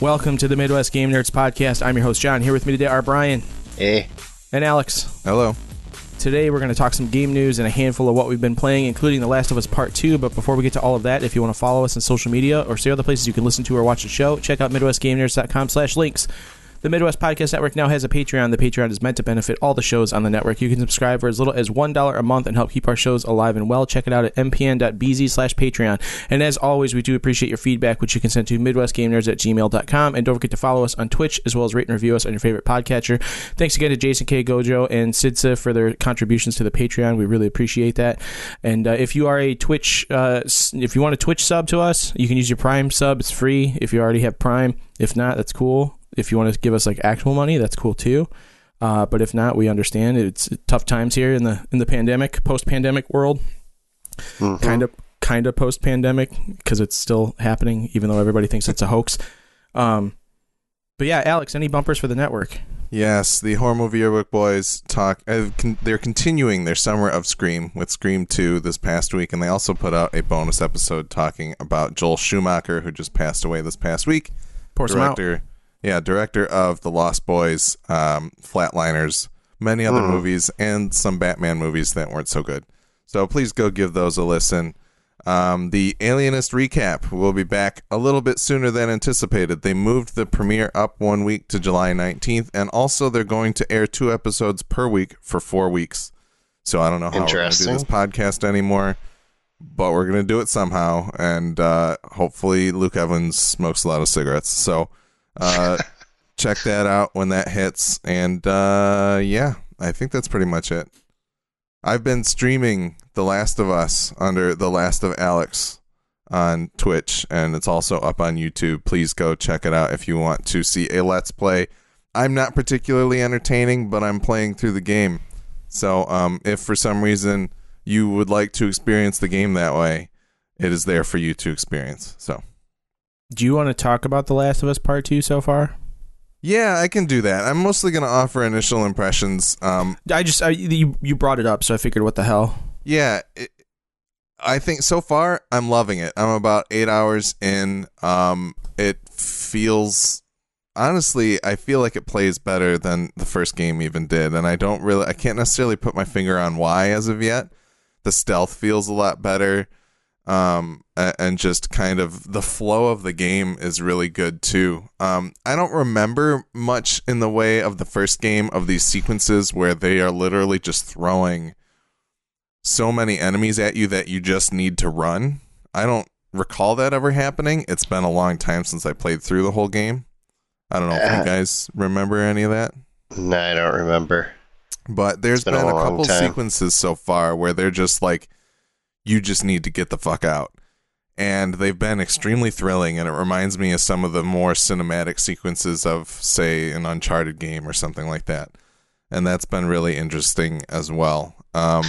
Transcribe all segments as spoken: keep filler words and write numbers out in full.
Welcome to the Midwest Game Nerds Podcast. I'm your host, John. Here with me today are Brian. Hey. And Alex. Hello. Today we're going to talk some game news and a handful of what we've been playing, including The Last of Us Part two. But before we get to all of that, if you want to follow us on social media or see other places you can listen to or watch the show, check out midwest game nerds dot com slash links. The Midwest Podcast Network now has a Patreon. The Patreon is meant to benefit all the shows on the network. You can subscribe for as little as one dollar a month and help keep our shows alive and well. Check it out at m p n dot b z slash patreon. And as always, we do appreciate your feedback, which you can send to midwest game nerds at gmail dot com. And don't forget to follow us on Twitch, as well as rate and review us on your favorite podcatcher. Thanks again to Jason K. Gojo and Sidsa for their contributions to the Patreon. We really appreciate that. And uh, if you are a Twitch, uh, if you want a Twitch sub to us, you can use your Prime sub. It's free if you already have Prime. If not, that's cool. If you want to give us like actual money, that's cool too. Uh, but if not, we understand it's tough times here in the in the pandemic, post-pandemic world. Mm-hmm. Kind of kind of post-pandemic, because it's still happening, even though everybody thinks it's a hoax. Um, but yeah, Alex, any bumpers for the network? Yes, the Horror Movie Yearbook Boys talk. Uh, con- they're continuing their summer of Scream with Scream two this past week, and they also put out a bonus episode talking about Joel Schumacher, who just passed away this past week. Pour some out. Yeah, director of The Lost Boys, um, Flatliners, many other mm. movies, and some Batman movies that weren't so good. So please go give those a listen. Um, the Alienist recap will be back a little bit sooner than anticipated. They moved the premiere up one week to July nineteenth, and also they're going to air two episodes per week for four weeks. So I don't know how we're going to do this podcast anymore, but we're going to do it somehow, and uh, hopefully Luke Evans smokes a lot of cigarettes. So... uh check that out when that hits, and uh yeah I think that's pretty much it. I've been streaming The Last of Us under The Last of Alex on Twitch, and it's also up on YouTube. Please go check it out if you want to see a let's play. I'm not particularly entertaining, but I'm playing through the game, so um if for some reason you would like to experience the game that way, it is there for you to experience. So do you want to talk about The Last of Us Part two so far? Yeah, I can do that. I'm mostly going to offer initial impressions. Um, I just I, you you brought it up, so I figured, what the hell? Yeah, it, I think so far I'm loving it. I'm about eight hours in. Um, it feels honestly, I feel like it plays better than the first game even did, and I don't really, I can't necessarily put my finger on why as of yet. The stealth feels a lot better. Um, and just kind of the flow of the game is really good too. Um, I don't remember much in the way of the first game of these sequences where they are literally just throwing so many enemies at you that you just need to run. I don't recall that ever happening. It's been a long time since I played through the whole game. I don't know if uh, you guys remember any of that. No, I don't remember. But there's been, been a, a couple time. sequences so far where they're just like, you just need to get the fuck out. And they've been extremely thrilling, and it reminds me of some of the more cinematic sequences of, say, an Uncharted game or something like that. And that's been really interesting as well. Um,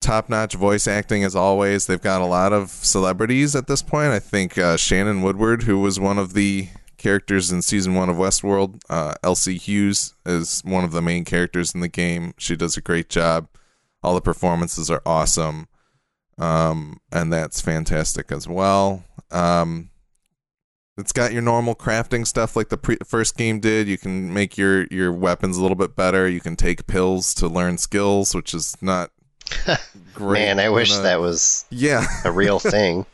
top-notch voice acting, as always. They've got a lot of celebrities at this point. I think uh, Shannon Woodward, who was one of the characters in Season one of Westworld, uh, Elsie Hughes is one of the main characters in the game. She does a great job. All the performances are awesome, um, and that's fantastic as well. Um, it's got your normal crafting stuff like the pre- first game did. You can make your, your weapons a little bit better. You can take pills to learn skills, which is not great. Man, I wish a, that was yeah. a real thing.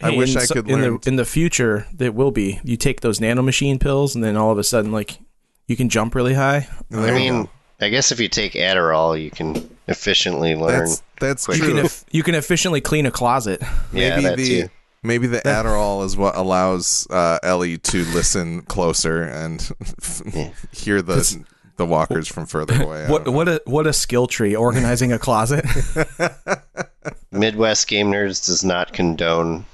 I hey, wish I so, could learn. In the, in the future, it will be. You take those nanomachine pills, and then all of a sudden, like, you can jump really high. I mean, I guess if you take Adderall, you can... efficiently learn. That's, that's true. You can, ef- you can efficiently clean a closet. Yeah, maybe that the too. Maybe the Adderall is what allows uh, Ellie to listen closer and yeah. hear the that's, the walkers from further away. What what a what a skill tree, organizing a closet. Midwest Game Nerds does not condone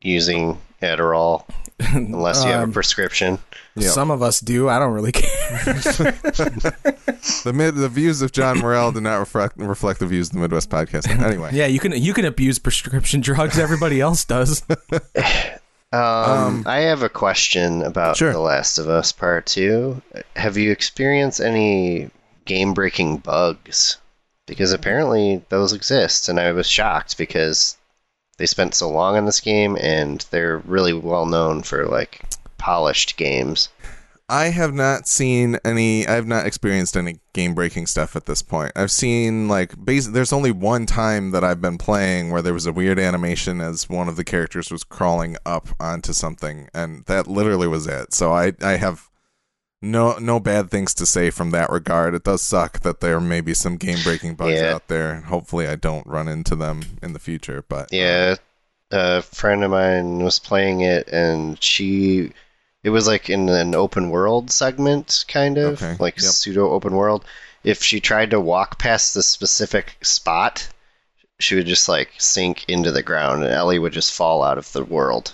using Adderall unless you um, have a prescription. Yep. Some of us do. I don't really care. the mid, the views of John Morrell do not reflect reflect the views of the Midwest Podcast. Anyway, yeah, you can you can abuse prescription drugs. Everybody else does. um, um, I have a question about sure. The Last of Us Part Two. Have you experienced any game-breaking bugs? Because apparently those exist, and I was shocked because they spent so long on this game, and they're really well known for like polished games. I have not seen any, I've not experienced any game-breaking stuff at this point. I've seen, like, bas- there's only one time that I've been playing where there was a weird animation as one of the characters was crawling up onto something, and that literally was it. So I, I have no no bad things to say from that regard. It does suck that there may be some game-breaking bugs yeah. out there. Hopefully I don't run into them in the future, but... Yeah, a friend of mine was playing it, and she... It was like in an open world segment, kind of, okay. like yep. pseudo open world. If she tried to walk past this specific spot, she would just like sink into the ground, and Ellie would just fall out of the world.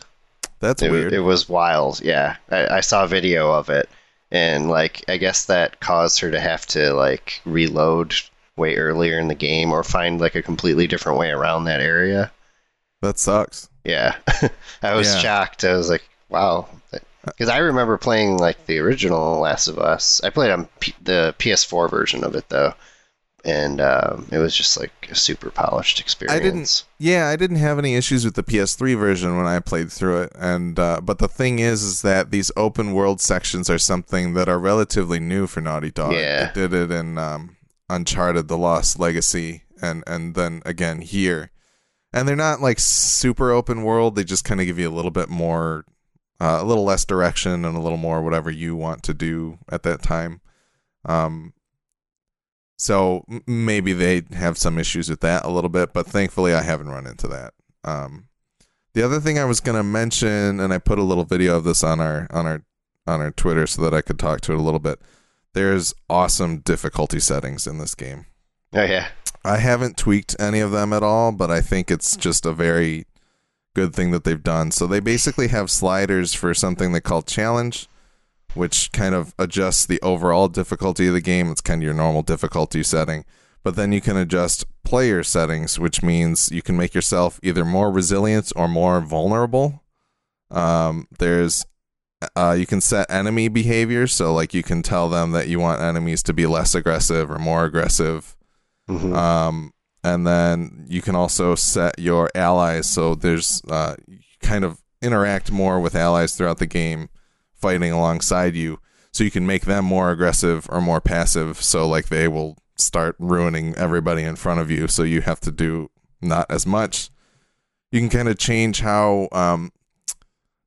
That's it, weird. It was wild. Yeah, I, I saw a video of it, and like I guess that caused her to have to like reload way earlier in the game or find like a completely different way around that area. That sucks. Yeah, I was yeah. shocked. I was like, wow. Because I remember playing, like, the original Last of Us. I played on P- the P S four version of it, though. And um, it was just, like, a super polished experience. I didn't, yeah, I didn't have any issues with the P S three version when I played through it. And uh, but the thing is, is that these open world sections are something that are relatively new for Naughty Dog. Yeah. They did it in um, Uncharted, The Lost Legacy, and, and then, again, here. And they're not, like, super open world. They just kind of give you a little bit more... Uh, a little less direction and a little more whatever you want to do at that time. Um, so maybe they have some issues with that a little bit, but thankfully I haven't run into that. Um, the other thing I was going to mention, and I put a little video of this on our on our on our Twitter so that I could talk to it a little bit. There's awesome difficulty settings in this game. Oh yeah. I haven't tweaked any of them at all, but I think it's just a very good thing that they've done. So they basically have sliders for something they call challenge, which kind of adjusts the overall difficulty of the game. It's kind of your normal difficulty setting, but then you can adjust player settings, which means you can make yourself either more resilient or more vulnerable. Um, there's uh, you can set enemy behavior. So like you can tell them that you want enemies to be less aggressive or more aggressive. Mm-hmm. Um, And then you can also set your allies, so there's uh, you kind of interact more with allies throughout the game, fighting alongside you, so you can make them more aggressive or more passive, so like they will start ruining everybody in front of you, so you have to do not as much. You can kind of change how um,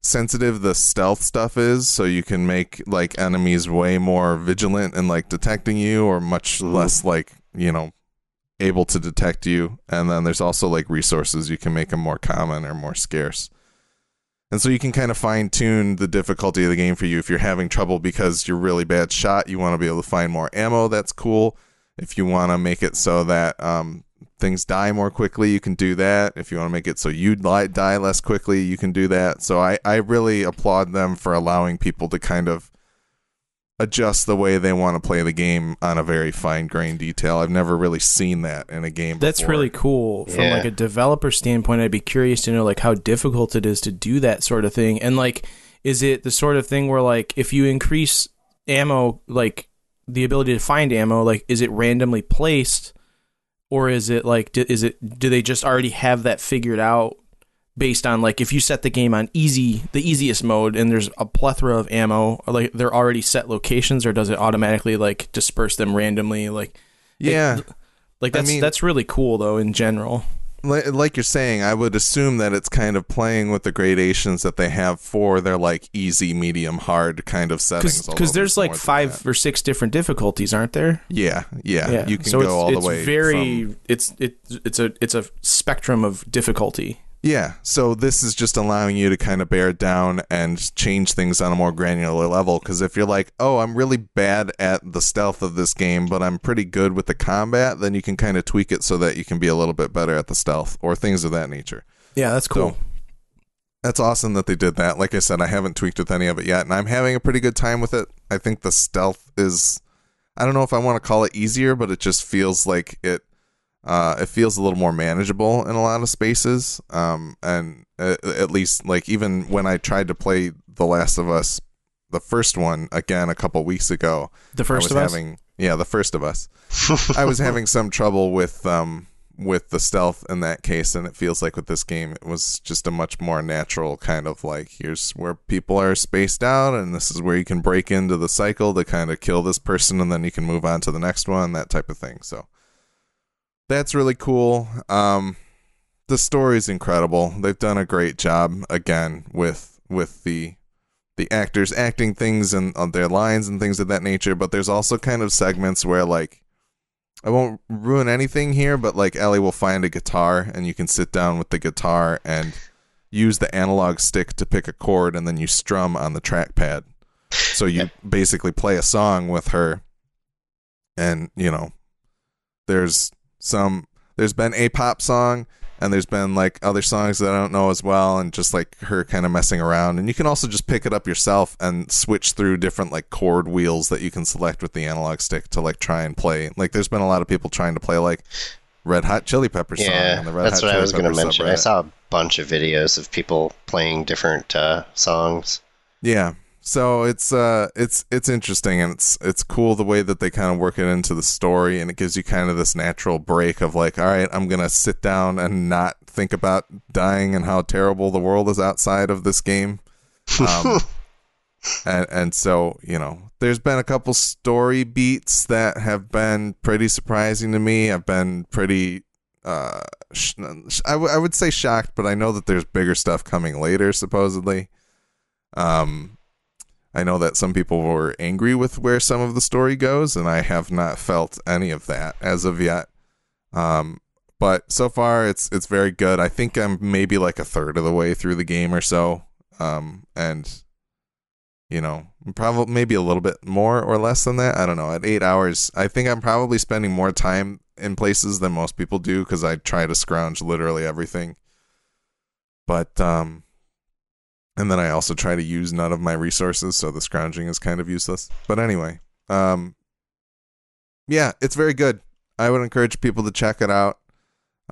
sensitive the stealth stuff is, so you can make like enemies way more vigilant and like detecting you, or much less like, you know, able to detect you. And then there's also like resources. You can make them more common or more scarce, and so you can kind of fine tune the difficulty of the game for you. If you're having trouble because you're really bad shot, you want to be able to find more ammo, that's cool. If you want to make it so that um things die more quickly, you can do that. If you want to make it so you die less quickly, you can do that. So I I really applaud them for allowing people to kind of adjust the way they want to play the game on a very fine-grained detail. I've never really seen that in a game before. That's really cool. From yeah. like a developer standpoint, I'd be curious to know like how difficult it is to do that sort of thing. And like, is it the sort of thing where like if you increase ammo, like the ability to find ammo, like is it randomly placed, or is it like is it do they just already have that figured out based on like if you set the game on easy, the easiest mode, and there's a plethora of ammo, or like they're already set locations, or does it automatically like disperse them randomly? Like, yeah, it, like that's I mean, that's really cool though in general. Like, like you're saying, I would assume that it's kind of playing with the gradations that they have for their like easy, medium, hard kind of settings. Because there's like five that. or six different difficulties, aren't there? Yeah, yeah, yeah. You can so go it's, all it's the way. Very, from... It's it it's a it's a spectrum of difficulty. Yeah, so this is just allowing you to kind of bear down and change things on a more granular level, because if you're like, oh, I'm really bad at the stealth of this game, but I'm pretty good with the combat, then you can kind of tweak it so that you can be a little bit better at the stealth or things of that nature. Yeah, that's cool. So, that's awesome that they did that. Like I said, I haven't tweaked with any of it yet, and I'm having a pretty good time with it. I think the stealth is, I don't know if I want to call it easier, but it just feels like it. Uh, it feels a little more manageable in a lot of spaces, um, and uh, at least like even when I tried to play The Last of Us, the first one again a couple weeks ago, the first I was of having, us, yeah, the first of us, I was having some trouble with um with the stealth in that case, and it feels like with this game it was just a much more natural kind of like, here's where people are spaced out and this is where you can break into the cycle to kind of kill this person and then you can move on to the next one, that type of thing. So that's really cool. Um, the story is incredible. They've done a great job again with with the the actors acting things and on their lines and things of that nature, but there's also kind of segments where, like, I won't ruin anything here, but like Ellie will find a guitar and you can sit down with the guitar and use the analog stick to pick a chord and then you strum on the trackpad. So you yeah. basically play a song with her, and, you know, there's some, there's been a pop song and there's been like other songs that I don't know as well, and just like her kind of messing around. And you can also just pick it up yourself and switch through different like chord wheels that you can select with the analog stick to like try and play. Like there's been a lot of people trying to play like Red Hot Chili Peppers yeah, song. And the Red that's Hot what Chili I was going to mention. Subreddit. I saw a bunch of videos of people playing different uh, songs. Yeah. So it's uh it's it's interesting, and it's it's cool the way that they kind of work it into the story, and it gives you kind of this natural break of like, all right, I'm gonna sit down and not think about dying and how terrible the world is outside of this game. Um, and and so, you know, there's been a couple story beats that have been pretty surprising to me. I've been pretty uh sh- I, w- I would say shocked, but I know that there's bigger stuff coming later supposedly. Um. I know that some people were angry with where some of the story goes, and I have not felt any of that as of yet. Um, but so far, it's it's very good. I think I'm maybe like a third of the way through the game or so, um, and you know, probably maybe a little bit more or less than that. I don't know. At eight hours, I think I'm probably spending more time in places than most people do because I try to scrounge literally everything. But um. And then I also try to use none of my resources, so the scrounging is kind of useless. But anyway, um, yeah, it's very good. I would encourage people to check it out.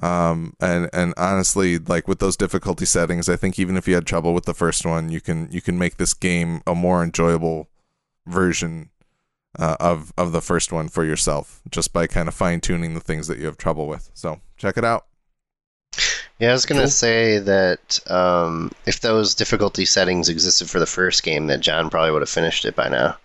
Um, and and honestly, like with those difficulty settings, I think even if you had trouble with the first one, you can you can make this game a more enjoyable version uh, of of the first one for yourself just by kind of fine tuning the things that you have trouble with. So check it out. Yeah, I was going to cool. say that um, if those difficulty settings existed for the first game, that John probably would have finished it by now.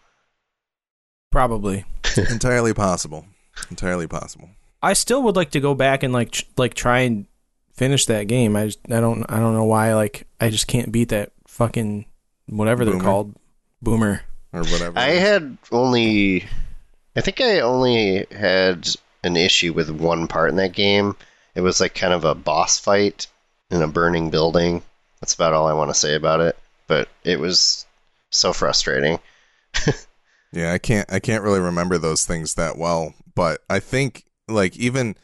Probably. Entirely possible. Entirely possible. I still would like to go back and like ch- like try and finish that game. I just, I don't I don't know why, like I just can't beat that fucking whatever Boomer. They're called Boomer or whatever. I had only I think I only had an issue with one part in that game. It was like kind of a boss fight in a burning building. That's about all I want to say about it. But it was so frustrating. yeah, I can't I can't really remember those things that well. But I think like even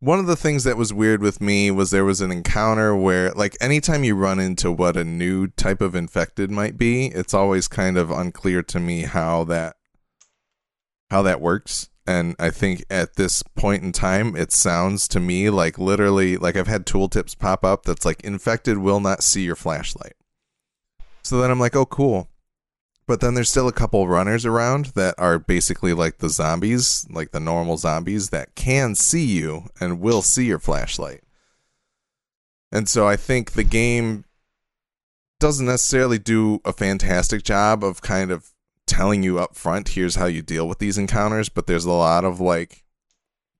one of the things that was weird with me was there was an encounter where like anytime you run into what a new type of infected might be, it's always kind of unclear to me how that how that works. And I think at this point in time, it sounds to me like literally, like I've had tooltips pop up that's like, infected will not see your flashlight. So then I'm like, oh, cool. But then there's still a couple runners around that are basically like the zombies, like the normal zombies that can see you and will see your flashlight. And so I think the game doesn't necessarily do a fantastic job of kind of telling you up front, here's how you deal with these encounters, but there's a lot of like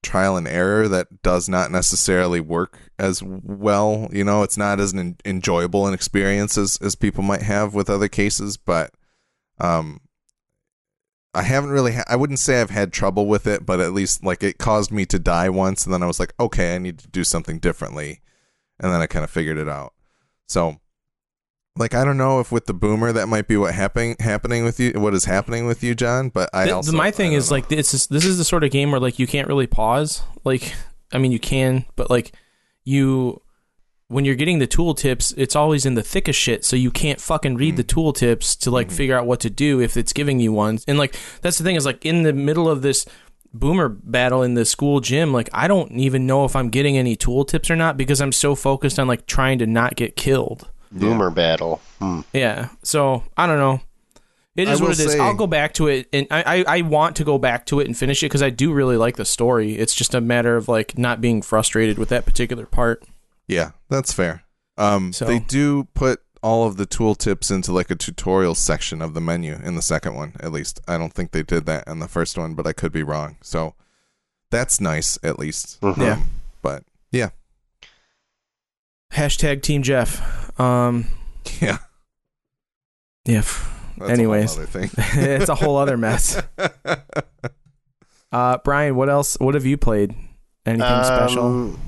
trial and error that does not necessarily work as well. You know, it's not as an enjoyable an experience as, as people might have with other cases, but um, I haven't really, ha- I wouldn't say I've had trouble with it, but at least like it caused me to die once. And then I was like, okay, I need to do something differently. And then I kind of figured it out. So like, I don't know if with the Boomer that might be what happening happening with you, what is happening with you, John. But I the, also my thing is know. like this is this is the sort of game where like you can't really pause. Like, I mean, you can, but like you when you're getting the tooltips, it's always in the thick of shit, so you can't fucking read mm-hmm. the tooltips to like mm-hmm. figure out what to do if it's giving you ones. And like that's the thing is like in the middle of this Boomer battle in the school gym, like I don't even know if I'm getting any tooltips or not because I'm so focused on like trying to not get killed. Boomer yeah. battle. Hmm. Yeah. So I don't know. It is what it is. Say, I'll go back to it, and I, I, I want to go back to it and finish it because I do really like the story. It's just a matter of like not being frustrated with that particular part. Yeah, that's fair. Um, so. They do put all of the tooltips into like a tutorial section of the menu in the second one, at least. I don't think they did that in the first one, but I could be wrong. So that's nice, at least. Mm-hmm. Yeah. Um, but, yeah. Hashtag Team Jeff. Um, yeah. Yeah. That's anyways, a it's a whole other mess. uh, Brian, what else? What have you played? Anything um, special?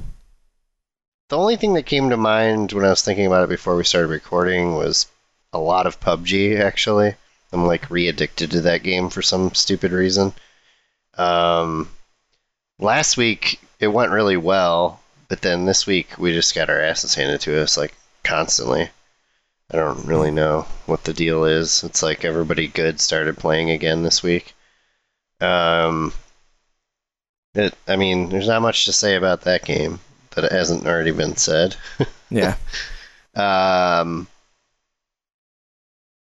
The only thing that came to mind when I was thinking about it before we started recording was a lot of P U B G, actually. I'm, like, re-addicted to that game for some stupid reason. Um, last week, it went really well, but then this week, we just got our asses handed to us, like, constantly. I don't really know what the deal is. It's like everybody good started playing again this week. Um, it, I mean, there's not much to say about that game that hasn't already been said. Yeah. um,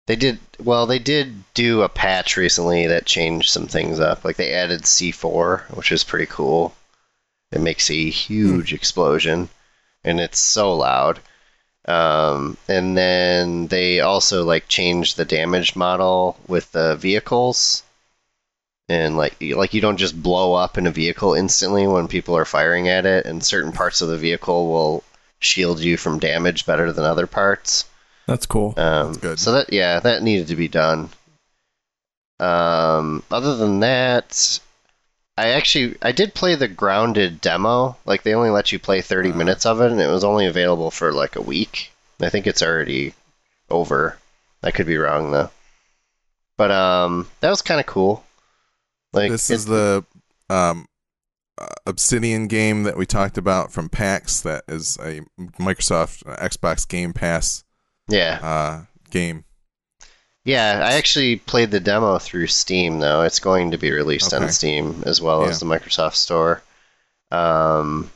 they did, well, they did do a patch recently that changed some things up. Like they added C four, which is pretty cool. It makes a huge mm. explosion, and it's so loud. Um, and then they also, like, changed the damage model with the vehicles. And, like, like you don't just blow up in a vehicle instantly when people are firing at it, and certain parts of the vehicle will shield you from damage better than other parts. That's cool. Um, That's good. So, that yeah, that needed to be done. Um, other than that, I actually, I did play the Grounded demo. Like, they only let you play thirty uh, minutes of it, and it was only available for, like, a week. I think it's already over. I could be wrong, though. But, um, that was kind of cool. Like, this is the, um, Obsidian game that we talked about from PAX that is a Microsoft Xbox Game Pass yeah. uh, game. Yeah, I actually played the demo through Steam, though. It's going to be released okay. on Steam as well yeah. as the Microsoft Store. Um,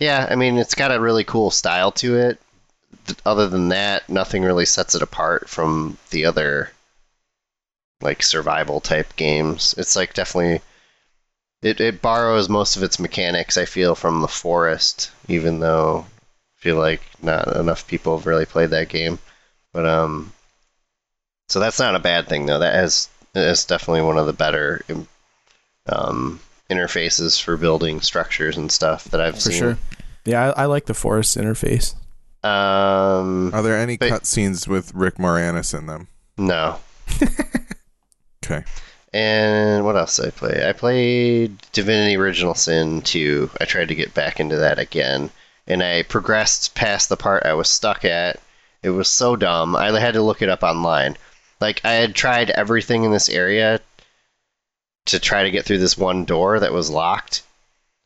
yeah, I mean, it's got a really cool style to it. Other than that, nothing really sets it apart from the other, like, survival-type games. It's, like, definitely... It, it borrows most of its mechanics, I feel, from The Forest, even though I feel like not enough people have really played that game. But, um... So that's not a bad thing, though. That has that's definitely one of the better um, interfaces for building structures and stuff that I've for seen. For sure. Yeah, I, I like the Forest interface. Um, Are there any cutscenes with Rick Moranis in them? No. Okay. And what else did I play? I played Divinity Original Sin two. I tried to get back into that again, and I progressed past the part I was stuck at. It was so dumb. I had to look it up online. Like, I had tried everything in this area to try to get through this one door that was locked.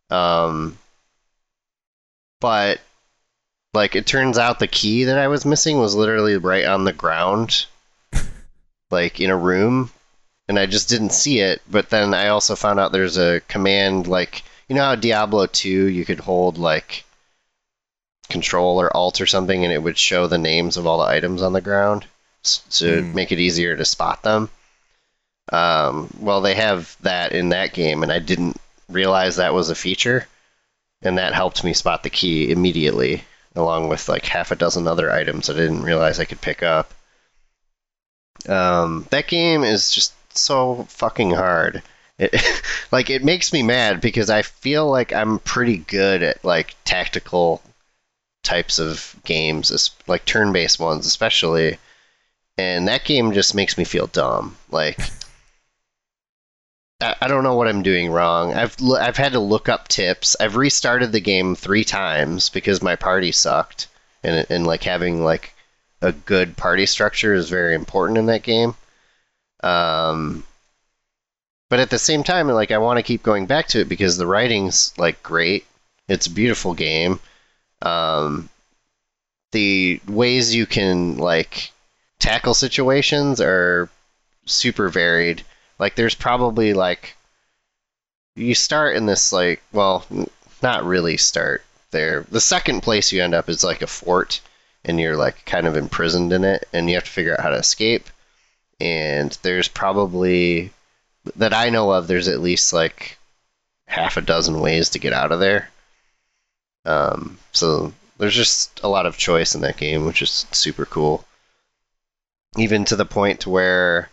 Um, but, like, it turns out the key that I was missing was literally right on the ground, like, in a room. And I just didn't see it. But then I also found out there's a command, like, you know how Diablo two, you could hold, like, Control or Alt or something, and it would show the names of all the items on the ground to mm. make it easier to spot them. Um, well, they have that in that game, and I didn't realize that was a feature, and that helped me spot the key immediately, along with like half a dozen other items that I didn't realize I could pick up. Um, that game is just so fucking hard. It, like, it makes me mad because I feel like I'm pretty good at like tactical types of games, like turn-based ones especially, and that game just makes me feel dumb. Like, I, I don't know what I'm doing wrong. I've I've had to look up tips. I've restarted the game three times because my party sucked, and and like having like a good party structure is very important in that game. Um, but at the same time, like I want to keep going back to it because the writing's like great. It's a beautiful game. Um, the ways you can, like, tackle situations are super varied. Like, there's probably, like, you start in this, like, well, not really start there. The second place you end up is, like, a fort, and you're, like, kind of imprisoned in it, and you have to figure out how to escape. and there's probably, that I know of, there's at least like half a dozen ways to get out of there. Um, so there's just a lot of choice in that game, which is super cool. Even to the point where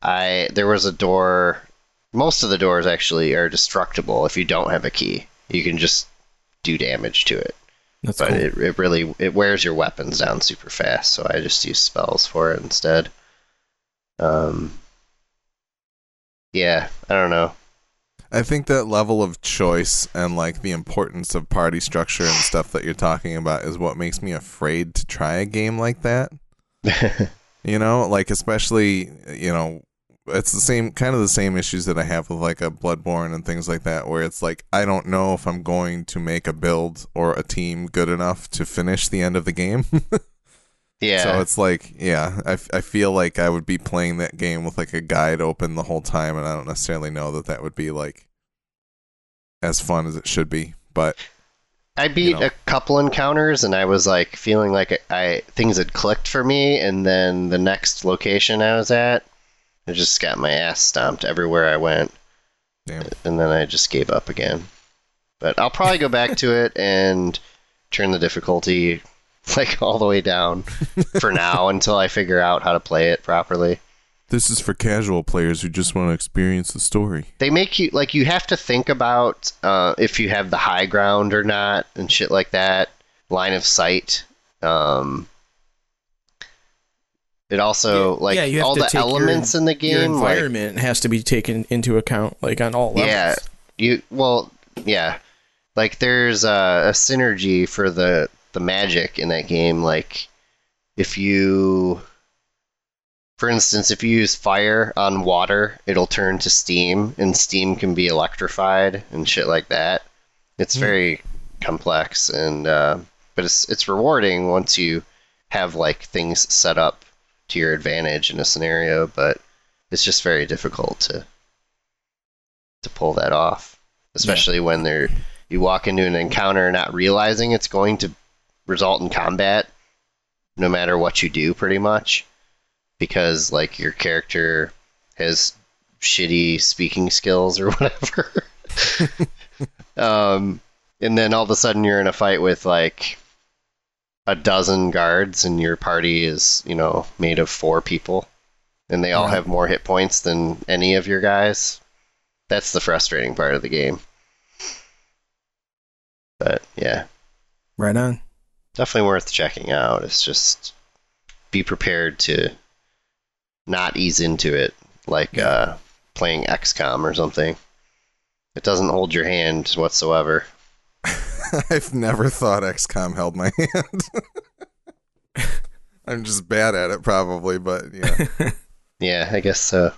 I there was a door. Most of the doors actually are destructible if you don't have a key. You can just do damage to it. That's but cool. it, it really it wears your weapons down super fast. So I just use spells for it instead. Um. Yeah, I don't know. I think that level of choice and like the importance of party structure and stuff that you're talking about is what makes me afraid to try a game like that. You know, like especially, you know, it's the same kind of the same issues that I have with like a Bloodborne and things like that, where it's like I don't know if I'm going to make a build or a team good enough to finish the end of the game. Yeah. So it's like, yeah, I, I feel like I would be playing that game with like a guide open the whole time, and I don't necessarily know that that would be like as fun as it should be. But I beat you know. a couple encounters, and I was like feeling like I things had clicked for me, and then the next location I was at, I just got my ass stomped everywhere I went. Damn. And then I just gave up again. But I'll probably go back to it and turn the difficulty like all the way down for now until I figure out how to play it properly. This is for casual players who just want to experience the story. They make you, like, you have to think about uh, if you have the high ground or not and shit like that. Line of sight. Um, it also, yeah, like, yeah, all the elements your, in the game. Your environment like, has to be taken into account, like, on all levels. Yeah. You, well, yeah. Like, there's a, a synergy for the the magic in that game. Like, if you... For instance, if you use fire on water, it'll turn to steam, and steam can be electrified and shit like that. It's very mm. complex, and uh, but it's it's rewarding once you have like things set up to your advantage in a scenario. But it's just very difficult to to pull that off, especially yeah. when they're you walk into an encounter not realizing it's going to result in combat, no matter what you do, pretty much. Because, like, your character has shitty speaking skills or whatever. um, and then all of a sudden you're in a fight with, like, a dozen guards, and your party is, you know, made of four people. And they all have more hit points than any of your guys. That's the frustrating part of the game. But, yeah. Right on. Definitely worth checking out. It's just... Be prepared to... not ease into it, like uh, playing X COM or something. It doesn't hold your hand whatsoever. I've never thought X COM held my hand. I'm just bad at it, probably, but yeah. Yeah, I guess so.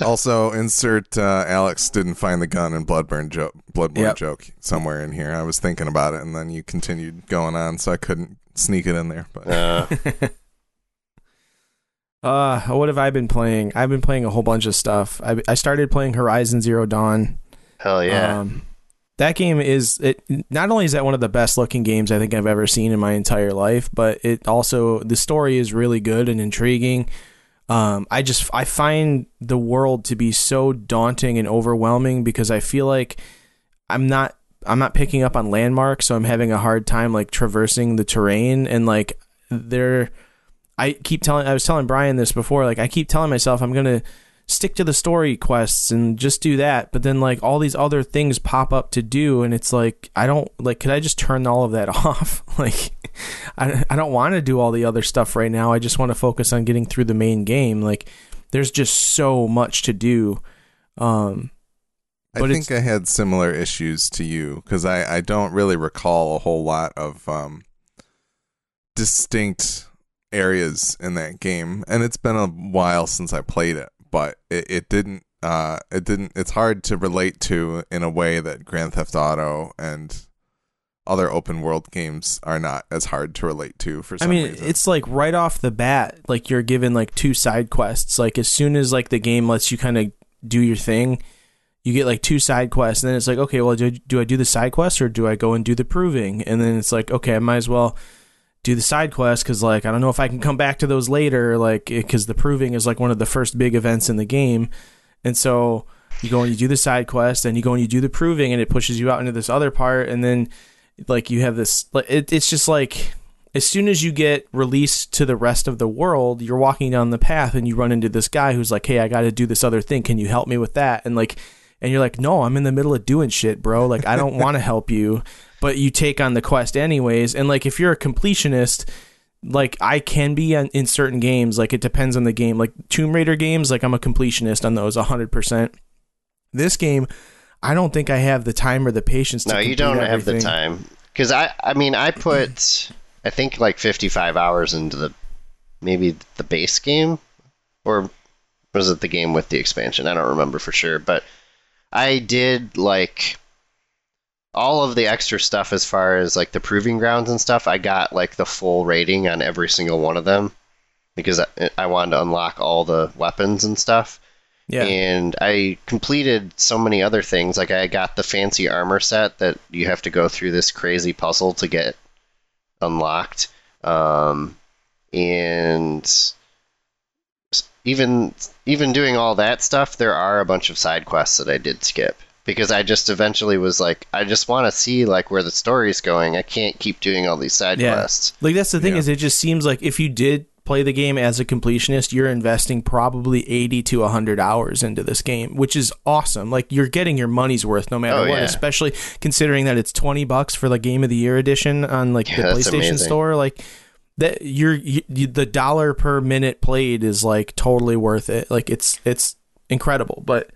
Also, insert uh, Alex didn't find the gun in Bloodborne, jo- Bloodborne yep. joke somewhere in here. I was thinking about it, and then you continued going on, so I couldn't sneak it in there. But. Uh. Uh, what have I been playing? I've been playing a whole bunch of stuff. I I started playing Horizon Zero Dawn. Hell yeah. Um, that game is, it. Not only is that one of the best looking games I think I've ever seen in my entire life, but it also, the story is really good and intriguing. Um, I just, I find the world to be so daunting and overwhelming because I feel like I'm not, I'm not picking up on landmarks, so I'm having a hard time like traversing the terrain, and like they're... I keep telling, I was telling Brian this before, like I keep telling myself I'm going to stick to the story quests and just do that. But then like all these other things pop up to do. And it's like, I don't like, could I just turn all of that off? Like, I, I don't want to do all the other stuff right now. I just want to focus on getting through the main game. Like there's just so much to do. Um, I think I had similar issues to you because I, I don't really recall a whole lot of um, distinct areas in that game, and it's been a while since I played it, but it, it didn't uh it didn't it's hard to relate to in a way that Grand Theft Auto and other open world games are not as hard to relate to for some I mean reason. It's like right off the bat, like you're given like two side quests, like as soon as like the game lets you kind of do your thing, you get like two side quests, and then it's like, okay, well do, do I do the side quests or do I go and do the proving? And then it's like, okay, I might as well do the side quest, because, like, I don't know if I can come back to those later, like, because the proving is, like, one of the first big events in the game. And so you go and you do the side quest, and you go and you do the proving, and it pushes you out into this other part, and then, like, you have this... It, it's just, like, as soon as you get released to the rest of the world, you're walking down the path, and you run into this guy who's like, hey, I got to do this other thing. Can you help me with that? And, like... And you're like, no, I'm in the middle of doing shit, bro. Like, I don't want to help you, but you take on the quest anyways. And, like, if you're a completionist, like, I can be on, in certain games. Like, it depends on the game. Like, Tomb Raider games, like, I'm a completionist on those one hundred percent. This game, I don't think I have the time or the patience to complete everything. No, you don't have the time. Because, I, I mean, I put, I think, like, fifty-five hours into the, maybe the base game? Or was it the game with the expansion? I don't remember for sure, but... I did, like, all of the extra stuff as far as, like, the proving grounds and stuff. I got, like, the full rating on every single one of them because I, I wanted to unlock all the weapons and stuff. Yeah. And I completed so many other things. Like, I got the fancy armor set that you have to go through this crazy puzzle to get unlocked. Um, and... Even even doing all that stuff, there are a bunch of side quests that I did skip because I just eventually was like, I just want to see like where the story's going. I can't keep doing all these side yeah. quests. Like that's the thing yeah. is, it just seems like if you did play the game as a completionist, you're investing probably eighty to one hundred hours into this game, which is awesome. Like you're getting your money's worth no matter oh, what, yeah. especially considering that it's twenty bucks for the Game of the Year edition on like yeah, the PlayStation amazing. Store. Like. That you're you, the dollar per minute played is like totally worth it. Like it's it's incredible, but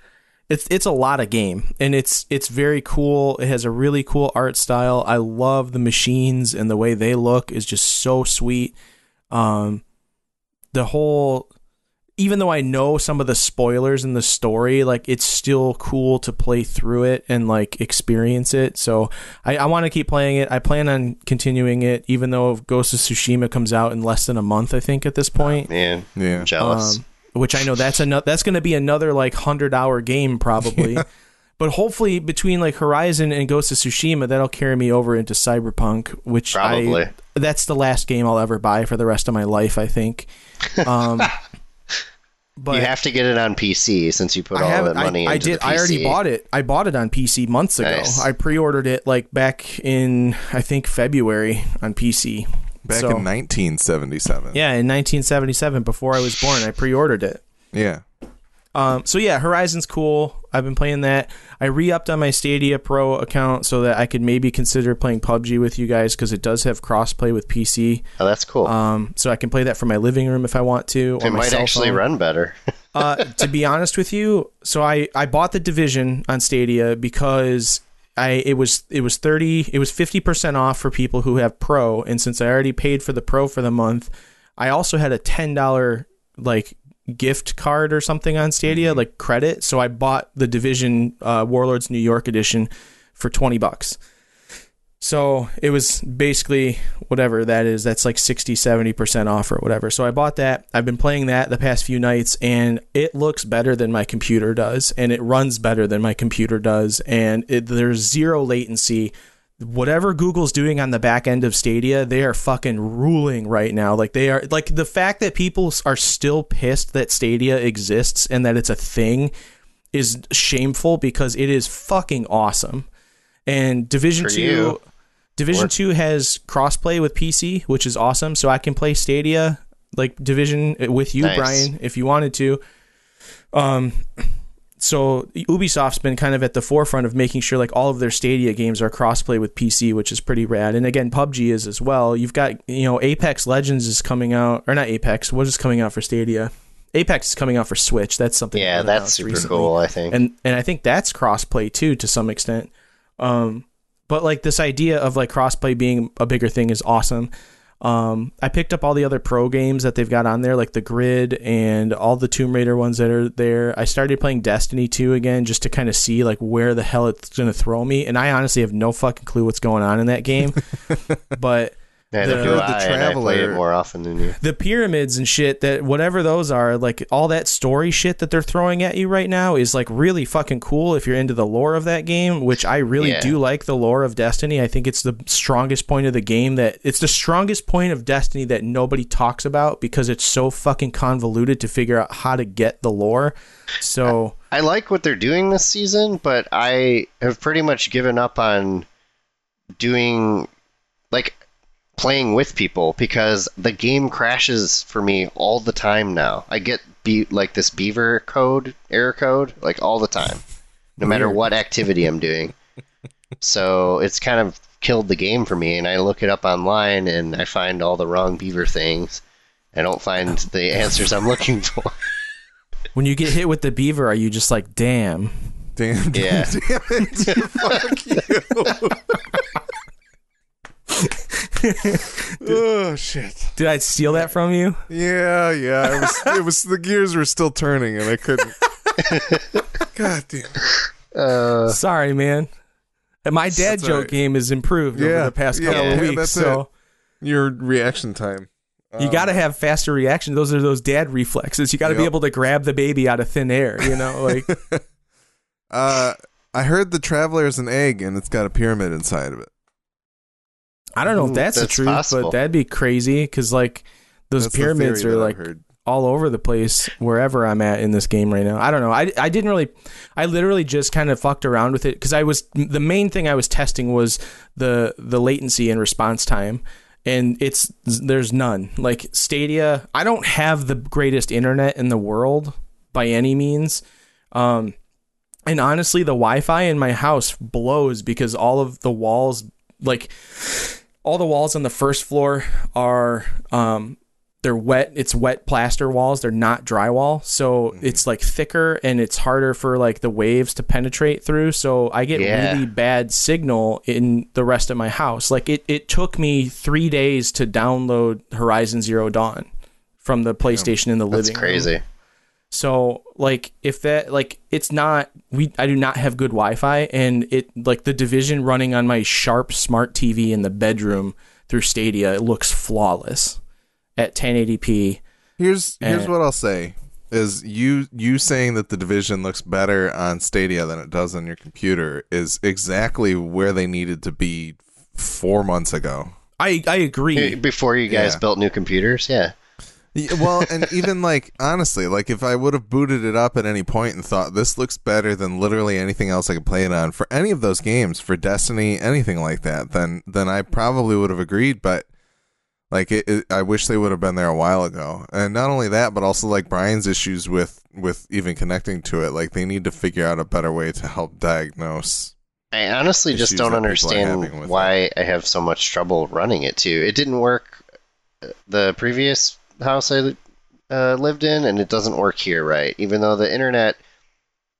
it's it's a lot of game and it's it's very cool. It has a really cool art style. I love the machines and the way they look is just so sweet. Um, the whole, even though I know some of the spoilers in the story, like it's still cool to play through it and like experience it. So I, I want to keep playing it. I plan on continuing it, even though Ghost of Tsushima comes out in less than a month, I think, at this point. Oh, man, yeah, I'm jealous. Um, which I know that's another. That's going to be another like hundred hour game probably. Yeah. But hopefully between like Horizon and Ghost of Tsushima, that'll carry me over into Cyberpunk, which probably I, that's the last game I'll ever buy for the rest of my life, I think. Um, But you have to get it on P C since you put all that money I, I into did, the P C. I already bought it. I bought it on P C months ago. Nice. I pre-ordered it like back in, I think, February on P C. Back so, in nineteen seventy-seven. Yeah, in nineteen seventy-seven, before I was born, I pre-ordered it. Yeah. Um. So yeah, Horizon's cool. I've been playing that. I re-upped on my Stadia Pro account so that I could maybe consider playing P U B G with you guys because it does have cross-play with P C. Oh, that's cool. Um, so I can play that from my living room if I want to. It might actually run better. uh, to be honest with you, so I, I bought The Division on Stadia because I it was it was thirty it was fifty percent off for people who have Pro, and since I already paid for the Pro for the month, I also had a ten dollars like. Gift card or something on Stadia, like credit. So I bought the Division uh, Warlords New York edition for twenty bucks. So it was basically whatever that is. That's like sixty, seventy percent off or whatever. So I bought that. I've been playing that the past few nights and it looks better than my computer does. And it runs better than my computer does. And it, there's zero latency. Whatever Google's doing on the back end of Stadia, they are fucking ruling right now. Like they are, like the fact that people are still pissed that Stadia exists and that it's a thing is shameful because it is fucking awesome. And Division two, Division two has crossplay with P C, which is awesome. So I can play Stadia like Division with you, nice. Brian, if you wanted to. Um. So Ubisoft's been kind of at the forefront of making sure like all of their Stadia games are crossplay with P C, which is pretty rad. And again, P U B G is as well. You've got, you know, Apex Legends is coming out, or not Apex. What is coming out for Stadia? Apex is coming out for Switch. That's something. Yeah, that's super recently. Cool. I think, and and I think that's crossplay too to some extent. Um, but like this idea of like crossplay being a bigger thing is awesome. Um, I picked up all the other pro games that they've got on there, like the Grid and all the Tomb Raider ones that are there. I started playing Destiny two again just to kind of see like where the hell it's going to throw me. And I honestly have no fucking clue what's going on in that game. But Yeah, the, the I, Traveler. I play it more often than you. The pyramids and shit, that whatever those are, like all that story shit that they're throwing at you right now is like really fucking cool if you're into the lore of that game, which I really yeah. do like the lore of Destiny. I think it's the strongest point of the game that it's the strongest point of Destiny that nobody talks about because it's so fucking convoluted to figure out how to get the lore. So I, I like what they're doing this season, but I have pretty much given up on doing like playing with people because the game crashes for me all the time now. I get be- like this beaver code, error code, like all the time, no matter what activity I'm doing. So it's kind of killed the game for me, and I look it up online and I find all the wrong beaver things. I don't find the answers I'm looking for. When you get hit with the beaver, are you just like, damn? Damn, damn, yeah. damn it. Fuck you. Dude, oh shit! Did I steal that from you? Yeah, yeah. It was, it was the gears were still turning, and I couldn't. God damn. Uh, Sorry, man. My dad joke right. game has improved yeah, over the past yeah, couple yeah, of weeks. That's so it. Your reaction time. Um, you got to have faster reaction. Those are those dad reflexes. You got to yep. be able to grab the baby out of thin air. You know, like. uh, I heard the Traveler is an egg, and it's got a pyramid inside of it. I don't know if that's, that's the truth, possible. But that'd be crazy because like those that's pyramids are like all over the place wherever I'm at in this game right now. I don't know. I, I didn't really, I literally just kind of fucked around with it because I was, the main thing I was testing was the, the latency and response time. And it's, there's none. Like Stadia, I don't have the greatest internet in the world by any means. Um, and honestly, the Wi-Fi in my house blows because all of the walls, like, all the walls on the first floor are, um, they're wet. It's wet plaster walls. They're not drywall. So mm-hmm. it's like thicker and it's harder for like the waves to penetrate through. So I get yeah. really bad signal in the rest of my house. Like it, it took me three days to download Horizon Zero Dawn from the PlayStation yeah, in the living room. That's crazy. So like if that like it's not we I do not have good Wi-Fi and it like the Division running on my Sharp smart T V in the bedroom through Stadia, it looks flawless at ten eighty p. Here's and, here's what I'll say is you you saying that the Division looks better on Stadia than it does on your computer is exactly where they needed to be four months ago. I, I agree. Before you guys yeah. built new computers, yeah. Yeah, well, and even like, honestly, like if I would have booted it up at any point and thought this looks better than literally anything else I could play it on for any of those games, for Destiny, anything like that, then then I probably would have agreed. But like, it, it, I wish they would have been there a while ago. And not only that, but also like Brian's issues with, with even connecting to it. Like they need to figure out a better way to help diagnose. I honestly just don't understand why I have so much trouble running it too. It didn't work the previous house I uh, lived in, and it doesn't work here right, even though the internet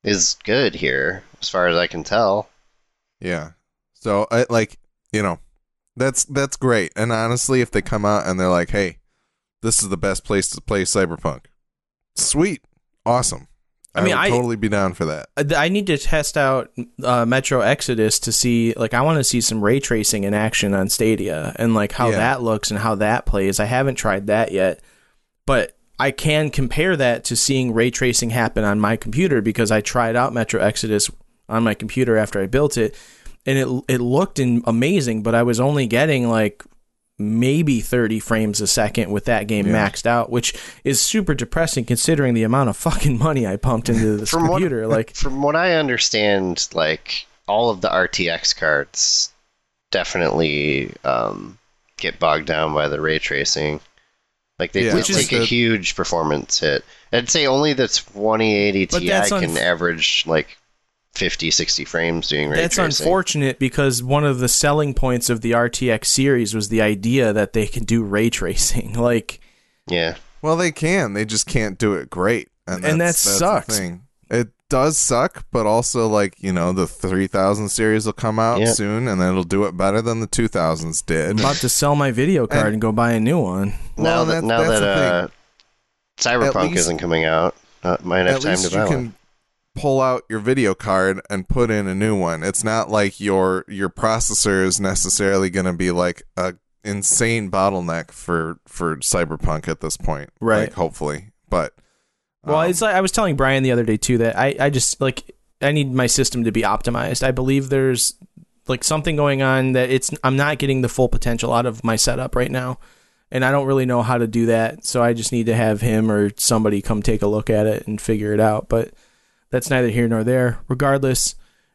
is good here as far as I can tell. Yeah, so I like, you know, that's that's great. And honestly, if they come out and they're like, hey, this is the best place to play Cyberpunk, sweet, awesome. I, I mean, I'd totally be down for that. I need to test out uh, Metro Exodus to see, like, I want to see some ray tracing in action on Stadia and, like, how yeah. that looks and how that plays. I haven't tried that yet, but I can compare that to seeing ray tracing happen on my computer because I tried out Metro Exodus on my computer after I built it, and it it looked in, amazing, but I was only getting, like, maybe thirty frames a second with that game yeah. maxed out, which is super depressing considering the amount of fucking money I pumped into this from computer. What, like, from what I understand, like all of the R T X cards definitely um, get bogged down by the ray tracing. Like they yeah, take a the, huge performance hit. I'd say only the twenty eighty Ti can unf- average like fifty, sixty frames doing ray tracing. That's unfortunate because one of the selling points of the R T X series was the idea that they can do ray tracing. Like, yeah. Well, they can. They just can't do it great. And, and that's, that that's sucks. The thing. It does suck, but also, like, you know, the three thousand series will come out yep. soon, and then it'll do it better than the two thousands did. I'm about to sell my video card and, and go buy a new one. Now well, that, that, now that uh, Cyberpunk least, isn't coming out, uh, might have time to buy one. Pull out your video card and put in a new one. It's not like your your processor is necessarily going to be like a insane bottleneck for for Cyberpunk at this point, right? Like, hopefully, but um, well, it's like I was telling Brian the other day too that I I just like I need my system to be optimized. I believe there's like something going on that it's I'm not getting the full potential out of my setup right now, and I don't really know how to do that. So I just need to have him or somebody come take a look at it and figure it out. But that's neither here nor there. Regardless,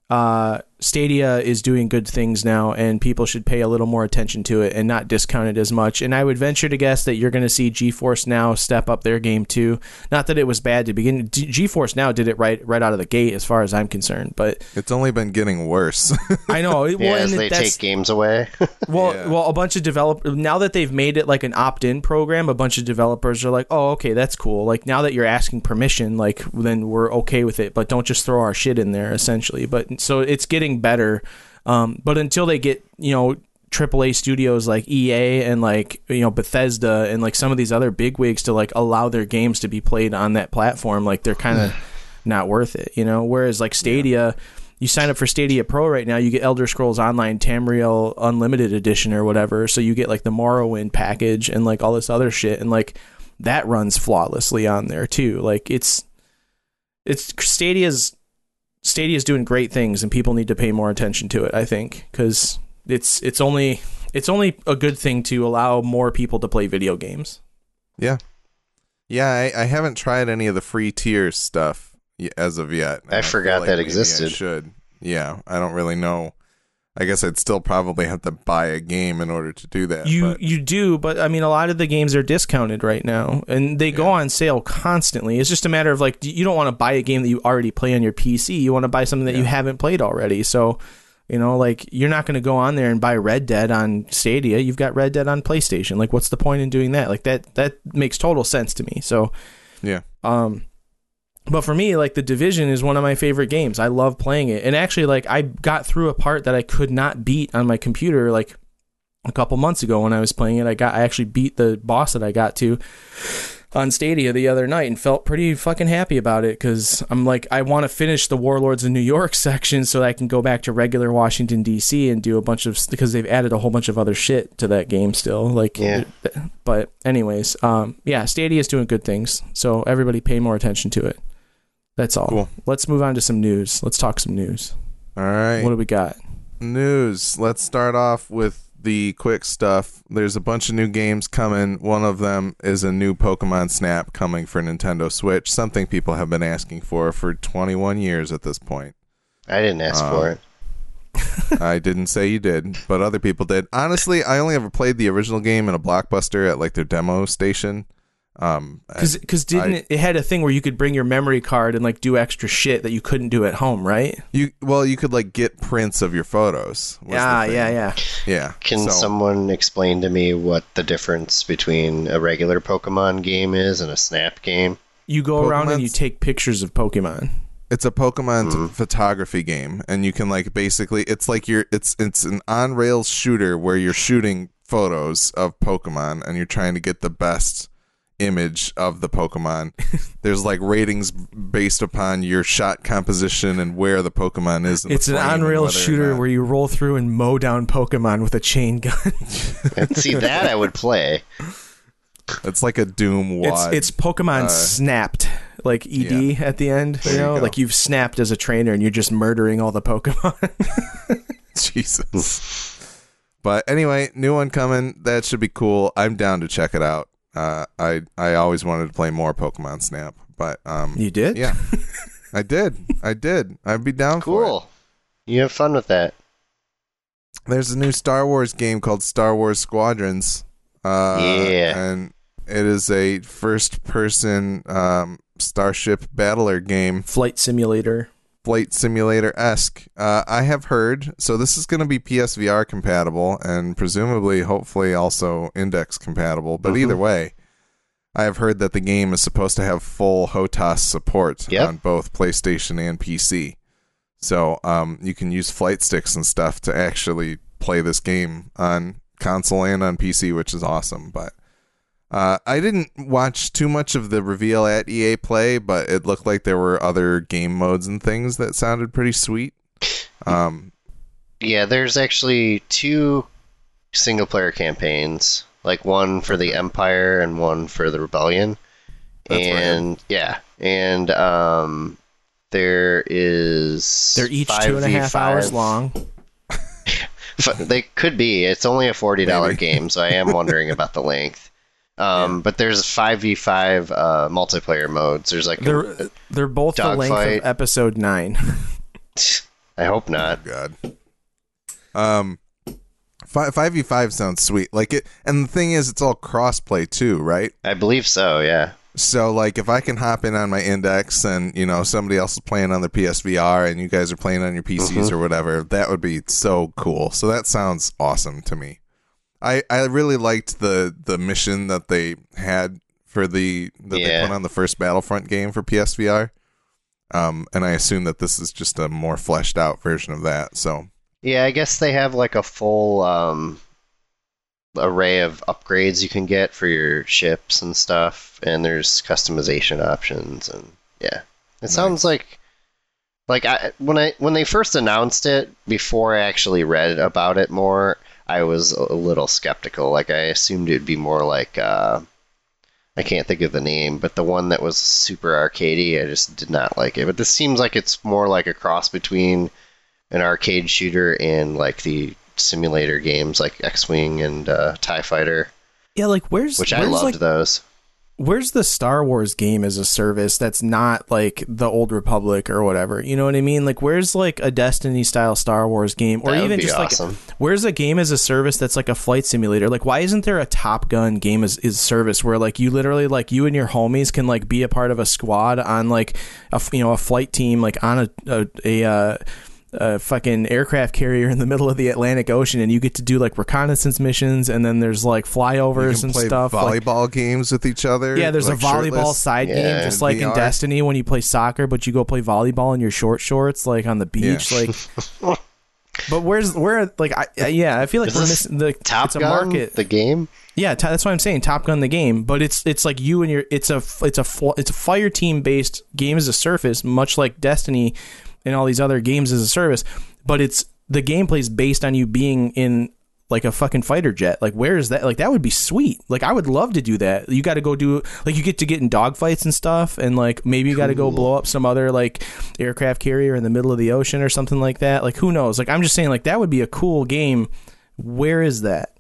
uh, Stadia is doing good things now, and people should pay a little more attention to it and not discount it as much. And I would venture to guess that you're going to see GeForce Now step up their game too. Not that it was bad to begin. G- GeForce Now did it right right out of the gate, as far as I'm concerned. But it's only been getting worse. I know. It, yeah, well, as they take games away. well, yeah. well, a bunch of developers, now that they've made it like an opt-in program, a bunch of developers are like, oh, okay, that's cool. Like, now that you're asking permission, like, then we're okay with it. But don't just throw our shit in there, essentially. But so it's getting better, um, but until they get, you know, triple A studios like E A and like, you know, Bethesda and like some of these other bigwigs to like allow their games to be played on that platform, like they're kind of not worth it, you know. Whereas like Stadia, yeah. you sign up for Stadia Pro right now, you get Elder Scrolls Online Tamriel Unlimited Edition or whatever, so you get like the Morrowind package and like all this other shit, and like that runs flawlessly on there too. Like it's it's Stadia's. Stadia's doing great things, and people need to pay more attention to it, I think, because it's it's only it's only a good thing to allow more people to play video games. Yeah. Yeah, I, I haven't tried any of the free tier stuff as of yet. I, I forgot like that existed. I should. Yeah, I don't really know. I guess I'd still probably have to buy a game in order to do that. You but. you do, but I mean, a lot of the games are discounted right now, and they yeah. go on sale constantly. It's just a matter of like, you don't want to buy a game that you already play on your P C. You want to buy something that yeah. you haven't played already. So, you know, like, you're not going to go on there and buy Red Dead on Stadia. You've got Red Dead on PlayStation. Like, what's the point in doing that? Like, that that makes total sense to me. So, yeah. Um. But for me, like, The Division is one of my favorite games. I love playing it. And actually, like, I got through a part that I could not beat on my computer, like, a couple months ago when I was playing it. I got I actually beat the boss that I got to on Stadia the other night and felt pretty fucking happy about it, because I'm like, I want to finish the Warlords of New York section so that I can go back to regular Washington, D C and do a bunch of... Because they've added a whole bunch of other shit to that game still. Like, yeah. But anyways, um, yeah, Stadia is doing good things. So everybody pay more attention to it. That's all. Cool. Let's move on to some news. Let's talk some news. All right. What do we got? News. Let's start off with the quick stuff. There's a bunch of new games coming. One of them is a new Pokemon Snap coming for Nintendo Switch, something people have been asking for for twenty-one years at this point. I didn't ask um, for it. I didn't say you did, but other people did. Honestly, I only ever played the original game in a Blockbuster at like their demo station. Um, because because didn't I, it, it had a thing where you could bring your memory card and like do extra shit that you couldn't do at home, right? You well, you could like get prints of your photos. Yeah, yeah, yeah, yeah. Can so. someone explain to me what the difference between a regular Pokemon game is and a Snap game? You go Pokemon's, around and you take pictures of Pokemon. It's a Pokemon mm. photography game, and you can like basically it's like you're it's it's an on rails shooter where you're shooting photos of Pokemon and you're trying to get the best image of the Pokemon. There's like ratings based upon your shot composition and where the Pokemon is. It's an on-rail shooter where you roll through and mow down Pokemon with a chain gun. See, that I would play. It's like a Doom wad. It's, it's Pokemon uh, Snapped, like E D yeah. at the end. You know, you like you've snapped as a trainer and you're just murdering all the Pokemon. Jesus. But anyway, new one coming. That should be cool. I'm down to check it out. Uh, I I always wanted to play more Pokemon Snap, but um, you did, yeah, I did, I did. I'd be down cool. for it. Cool, you have fun with that. There's a new Star Wars game called Star Wars Squadrons. Uh, yeah, and it is a first-person um, starship battler game, flight simulator, flight simulator-esque. Uh, I have heard so. This is going to be P S V R compatible and presumably, hopefully, also Index compatible. But mm-hmm. either way, I have heard that the game is supposed to have full H O T A S support yep. on both PlayStation and P C. So um, you can use flight sticks and stuff to actually play this game on console and on P C, which is awesome. But Uh, I didn't watch too much of the reveal at E A Play, but it looked like there were other game modes and things that sounded pretty sweet. Um, yeah, there's actually two single player campaigns, like one for the Empire and one for the Rebellion. That's and right. yeah, and um, there is they're each two and a half hours long. They could be. It's only a forty dollar game, so I am wondering about the length. Um, yeah. But there's five v five uh, multiplayer modes. There's like they're a, they're both the length fight. of episode nine. I hope not. Oh, God. Um, five v five sounds sweet. Like it, and the thing is, it's all crossplay too, right? I believe so. Yeah. So, like, if I can hop in on my Index and, you know, somebody else is playing on their P S V R and you guys are playing on your P Cs mm-hmm. or whatever, that would be so cool. So that sounds awesome to me. I, I really liked the, the mission that they had for the that yeah. they put on the first Battlefront game for P S V R. Um, and I assume that this is just a more fleshed out version of that. So yeah, I guess they have like a full um, array of upgrades you can get for your ships and stuff, and there's customization options, and yeah, it nice. sounds like like I when I when they first announced it, before I actually read about it more, I was a little skeptical. Like, I assumed it'd be more like uh, I can't think of the name, but the one that was super arcadey, I just did not like it. But this seems like it's more like a cross between an arcade shooter and like the simulator games like X-Wing and uh, TIE Fighter. Yeah, like where's which where's I loved like, those. Where's the Star Wars game as a service that's not like the Old Republic or whatever? You know what I mean? Like, where's like a Destiny style Star Wars game, or that even just awesome. like where's a game as a service that's like a flight simulator? Like, why isn't there a Top Gun game as is service where like you literally like you and your homies can like be a part of a squad on like a you know a flight team like on a a, a uh, a fucking aircraft carrier in the middle of the Atlantic Ocean, and you get to do like reconnaissance missions, and then there's like flyovers and stuff. Volleyball like, games with each other. Yeah, there's like a volleyball shirtless. side yeah. game, just like in Destiny when you play soccer, but you go play volleyball in your short shorts, like on the beach. Yeah. Like, but where's where? Like, I, I, yeah, I feel like Is we're missing the Top it's a Gun market. The game. Yeah, t- that's what I'm saying. Top Gun the game, but it's it's like you and your it's a it's a fl- it's a fire team based game as a service, much like Destiny and all these other games as a service, but it's the gameplay is based on you being in like a fucking fighter jet. Like, where is that? Like, that would be sweet. Like, I would love to do that. You got to go do like you get to get in dogfights and stuff, and like maybe you got to go blow up some other like aircraft carrier in the middle of the ocean or something like that. Like, who knows? Like, I'm just saying, like, that would be a cool game. Where is that?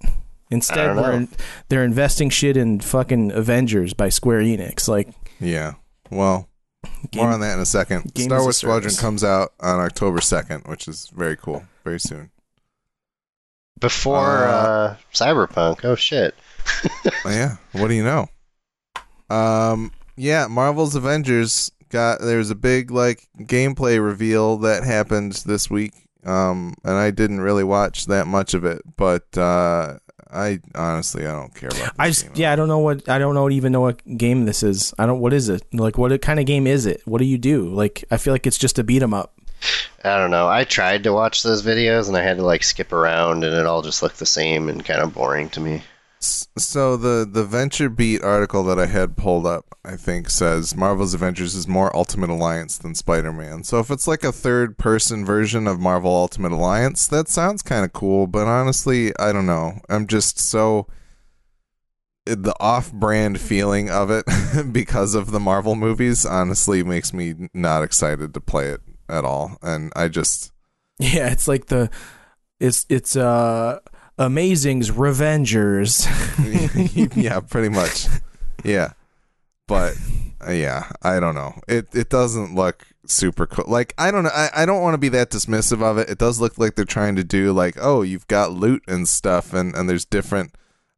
Instead, we're in, they're investing shit in fucking Avengers by Square Enix. Like, yeah, well. Game, More on that in a second. Star Wars Squadron comes out on October second, which is very cool. Very soon. Before uh, uh, Cyberpunk. Oh, shit. Yeah. What do you know? Um. Yeah, Marvel's Avengers got... There was a big, like, gameplay reveal that happened this week, um, and I didn't really watch that much of it, but... Uh, I honestly, I don't care about this I just, game. Yeah, I don't know what, I don't know, even know what game this is. I don't, what is it? Like, what kind of game is it? What do you do? Like, I feel like it's just a beat 'em up. I don't know. I tried to watch those videos and I had to like skip around and it all just looked the same and kind of boring to me. So the, the VentureBeat article that I had pulled up, I think, says Marvel's Avengers is more Ultimate Alliance than Spider-Man. So if it's like a third-person version of Marvel Ultimate Alliance, that sounds kind of cool. But honestly, I don't know. I'm just so... The off-brand feeling of it because of the Marvel movies honestly makes me not excited to play it at all. And I just... Yeah, it's like the... It's... it's uh. Amazing's Revengers. Yeah, pretty much. Yeah. But uh, yeah, I don't know. It it doesn't look super cool. Like, I don't know. I, I don't want to be that dismissive of it. It does look like they're trying to do like, oh, you've got loot and stuff and, and there's different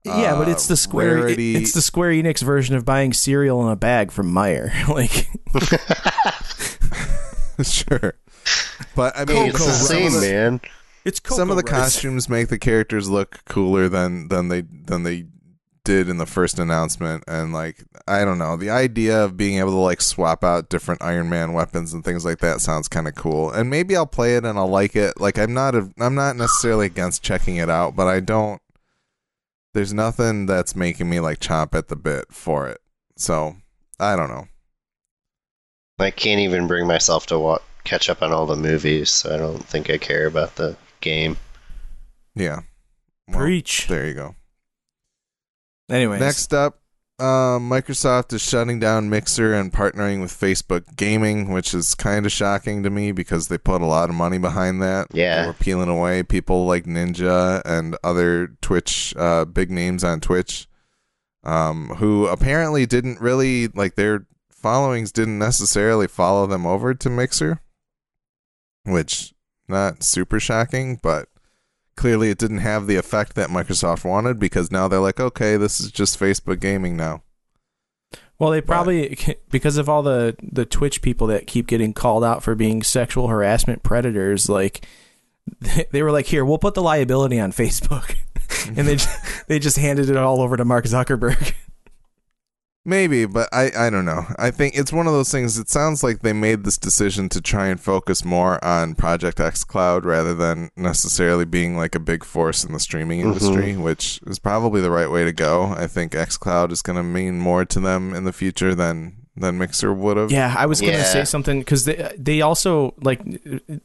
uh, Yeah, but it's the Square it, it's the Square Enix version of buying cereal in a bag from Meijer. Like Sure. But I mean cool, it's cool, the same, right? man. It's Cocoa Some of the Rice. costumes make the characters look cooler than, than they than they did in the first announcement, and like I don't know, the idea of being able to like swap out different Iron Man weapons and things like that sounds kind of cool. And maybe I'll play it and I'll like it. Like I'm not a, I'm not necessarily against checking it out, but I don't. There's nothing that's making me like chomp at the bit for it. So I don't know. I can't even bring myself to watch, catch up on all the movies, so I don't think I care about the game. Yeah. Well, preach. There you go. Anyways. Next up, uh, Microsoft is shutting down Mixer and partnering with Facebook Gaming, which is kind of shocking to me because they put a lot of money behind that. Yeah. We're peeling away people like Ninja and other Twitch, uh, big names on Twitch, um, who apparently didn't really, like, their followings didn't necessarily follow them over to Mixer, which not super shocking, but clearly it didn't have the effect that Microsoft wanted, because now they're like, okay, this is just Facebook Gaming now. Well, they probably, but, because of all the, the Twitch people that keep getting called out for being sexual harassment predators, like, they were like, here, we'll put the liability on Facebook. And they just, they just handed it all over to Mark Zuckerberg. Maybe, but I, I don't know. I think it's one of those things. It sounds like they made this decision to try and focus more on Project X Cloud rather than necessarily being like a big force in the streaming industry, mm-hmm. which is probably the right way to go. I think X Cloud is going to mean more to them in the future than, than Mixer would have. Yeah, I was going to yeah. say something because they, they also, like,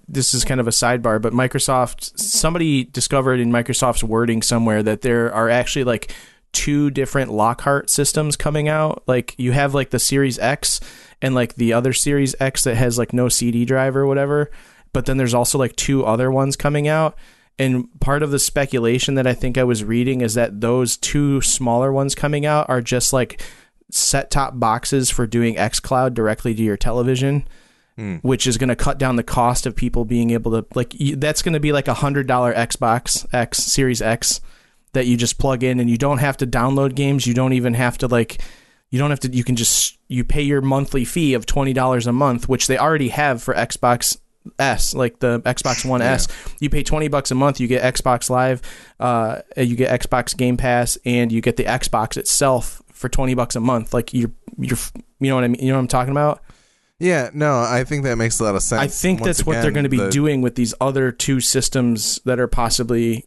this is kind of a sidebar, but Microsoft, somebody discovered in Microsoft's wording somewhere that there are actually, like, two different Lockhart systems coming out. Like, you have like the Series X and like the other Series X that has like no C D drive or whatever, but then there's also like two other ones coming out, and part of the speculation that I think I was reading is that those two smaller ones coming out are just like set-top boxes for doing xCloud directly to your television, mm. which is going to cut down the cost of people being able to, like, that's going to be like a one hundred dollars Xbox X Series X that you just plug in, and you don't have to download games. You don't even have to, like, you don't have to, you can just, you pay your monthly fee of twenty dollars a month, which they already have for Xbox S, like the Xbox One yeah. S. You pay twenty bucks a month, you get Xbox Live, uh, you get Xbox Game Pass, and you get the Xbox itself for twenty bucks a month. Like, you're, you're, you know what I mean? You know what I'm talking about? Yeah, no, I think that makes a lot of sense. I think Once that's again, what they're going to be the- doing with these other two systems that are possibly,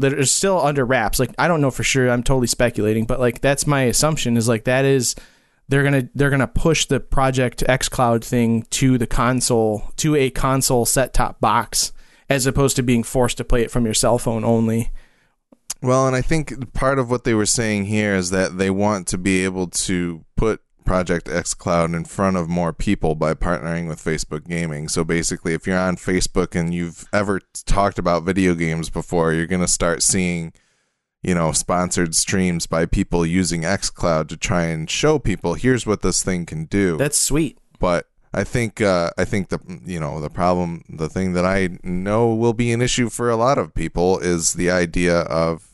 that are still under wraps. Like, I don't know for sure. I'm totally speculating, but like, that's my assumption is like, that is, they're going to, they're going to push the Project X Cloud thing to the console, to a console set top box, as opposed to being forced to play it from your cell phone only. Well, and I think part of what they were saying here is that they want to be able to put Project X Cloud in front of more people by partnering with Facebook Gaming. So basically, if you're on Facebook and you've ever talked about video games before, you're going to start seeing, you know, sponsored streams by people using X Cloud to try and show people, here's what this thing can do. That's sweet. But I think uh, I think the you know the problem, the thing that I know will be an issue for a lot of people is the idea of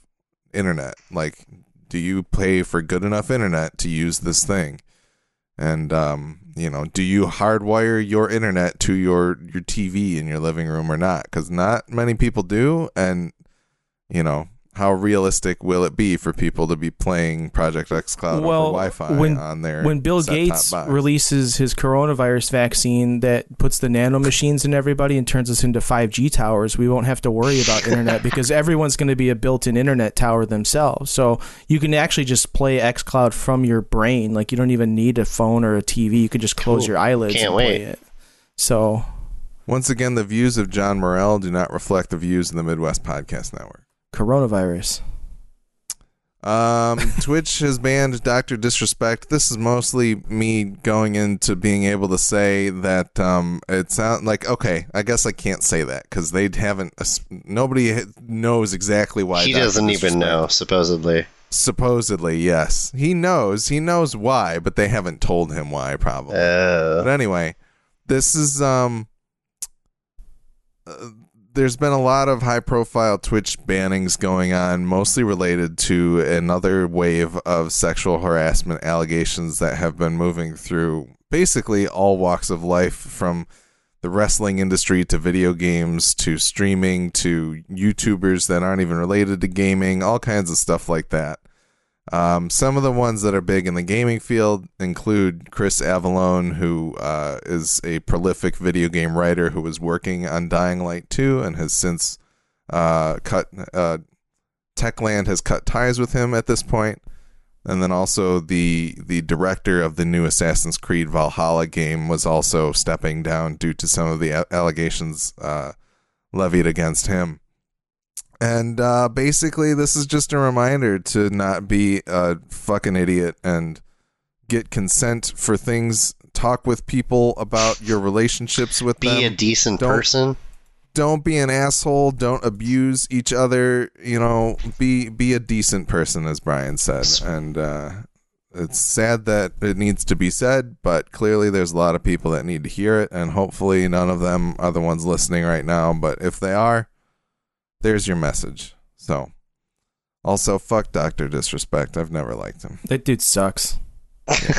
internet. Like, do you pay for good enough internet to use this thing? And, um, you know, do you hardwire your internet to your, your T V in your living room or not? Because not many people do. And, you know, how realistic will it be for people to be playing Project X Cloud well, over Wi-Fi when, on their When Bill Gates box. Releases his coronavirus vaccine that puts the nano machines in everybody and turns us into five G towers, we won't have to worry about internet because everyone's going to be a built-in internet tower themselves. So you can actually just play X Cloud from your brain. Like, you don't even need a phone or a T V. You could just close cool. your eyelids Can't and wait. play it. So once again, the views of John Morrell do not reflect the views of the Midwest Podcast Network. Coronavirus. Um, Twitch has banned Doctor Disrespect. This is mostly me going into being able to say that um, it sounds like, okay, I guess I can't say that because they haven't, nobody knows exactly why. He doesn't even know, supposedly. Supposedly, yes. He knows. He knows why, but they haven't told him why, probably. Uh. But anyway, this is... um. Uh, There's been a lot of high-profile Twitch bannings going on, mostly related to another wave of sexual harassment allegations that have been moving through basically all walks of life, from the wrestling industry to video games to streaming to YouTubers that aren't even related to gaming, all kinds of stuff like that. Um, some of the ones that are big in the gaming field include Chris Avellone, who uh, is a prolific video game writer who was working on Dying Light two and has since uh, cut uh, Techland has cut ties with him at this point. And then also the the director of the new Assassin's Creed Valhalla game was also stepping down due to some of the allegations uh, levied against him. And uh, basically, this is just a reminder to not be a fucking idiot and get consent for things. Talk with people about your relationships with be them. Be a decent don't, person. Don't be an asshole. Don't abuse each other. You know, be be a decent person, as Brian said. And uh, it's sad that it needs to be said, but clearly there's a lot of people that need to hear it, and hopefully none of them are the ones listening right now. But if they are, there's your message. So, also, fuck Doctor Disrespect. I've never liked him. That dude sucks. Yeah.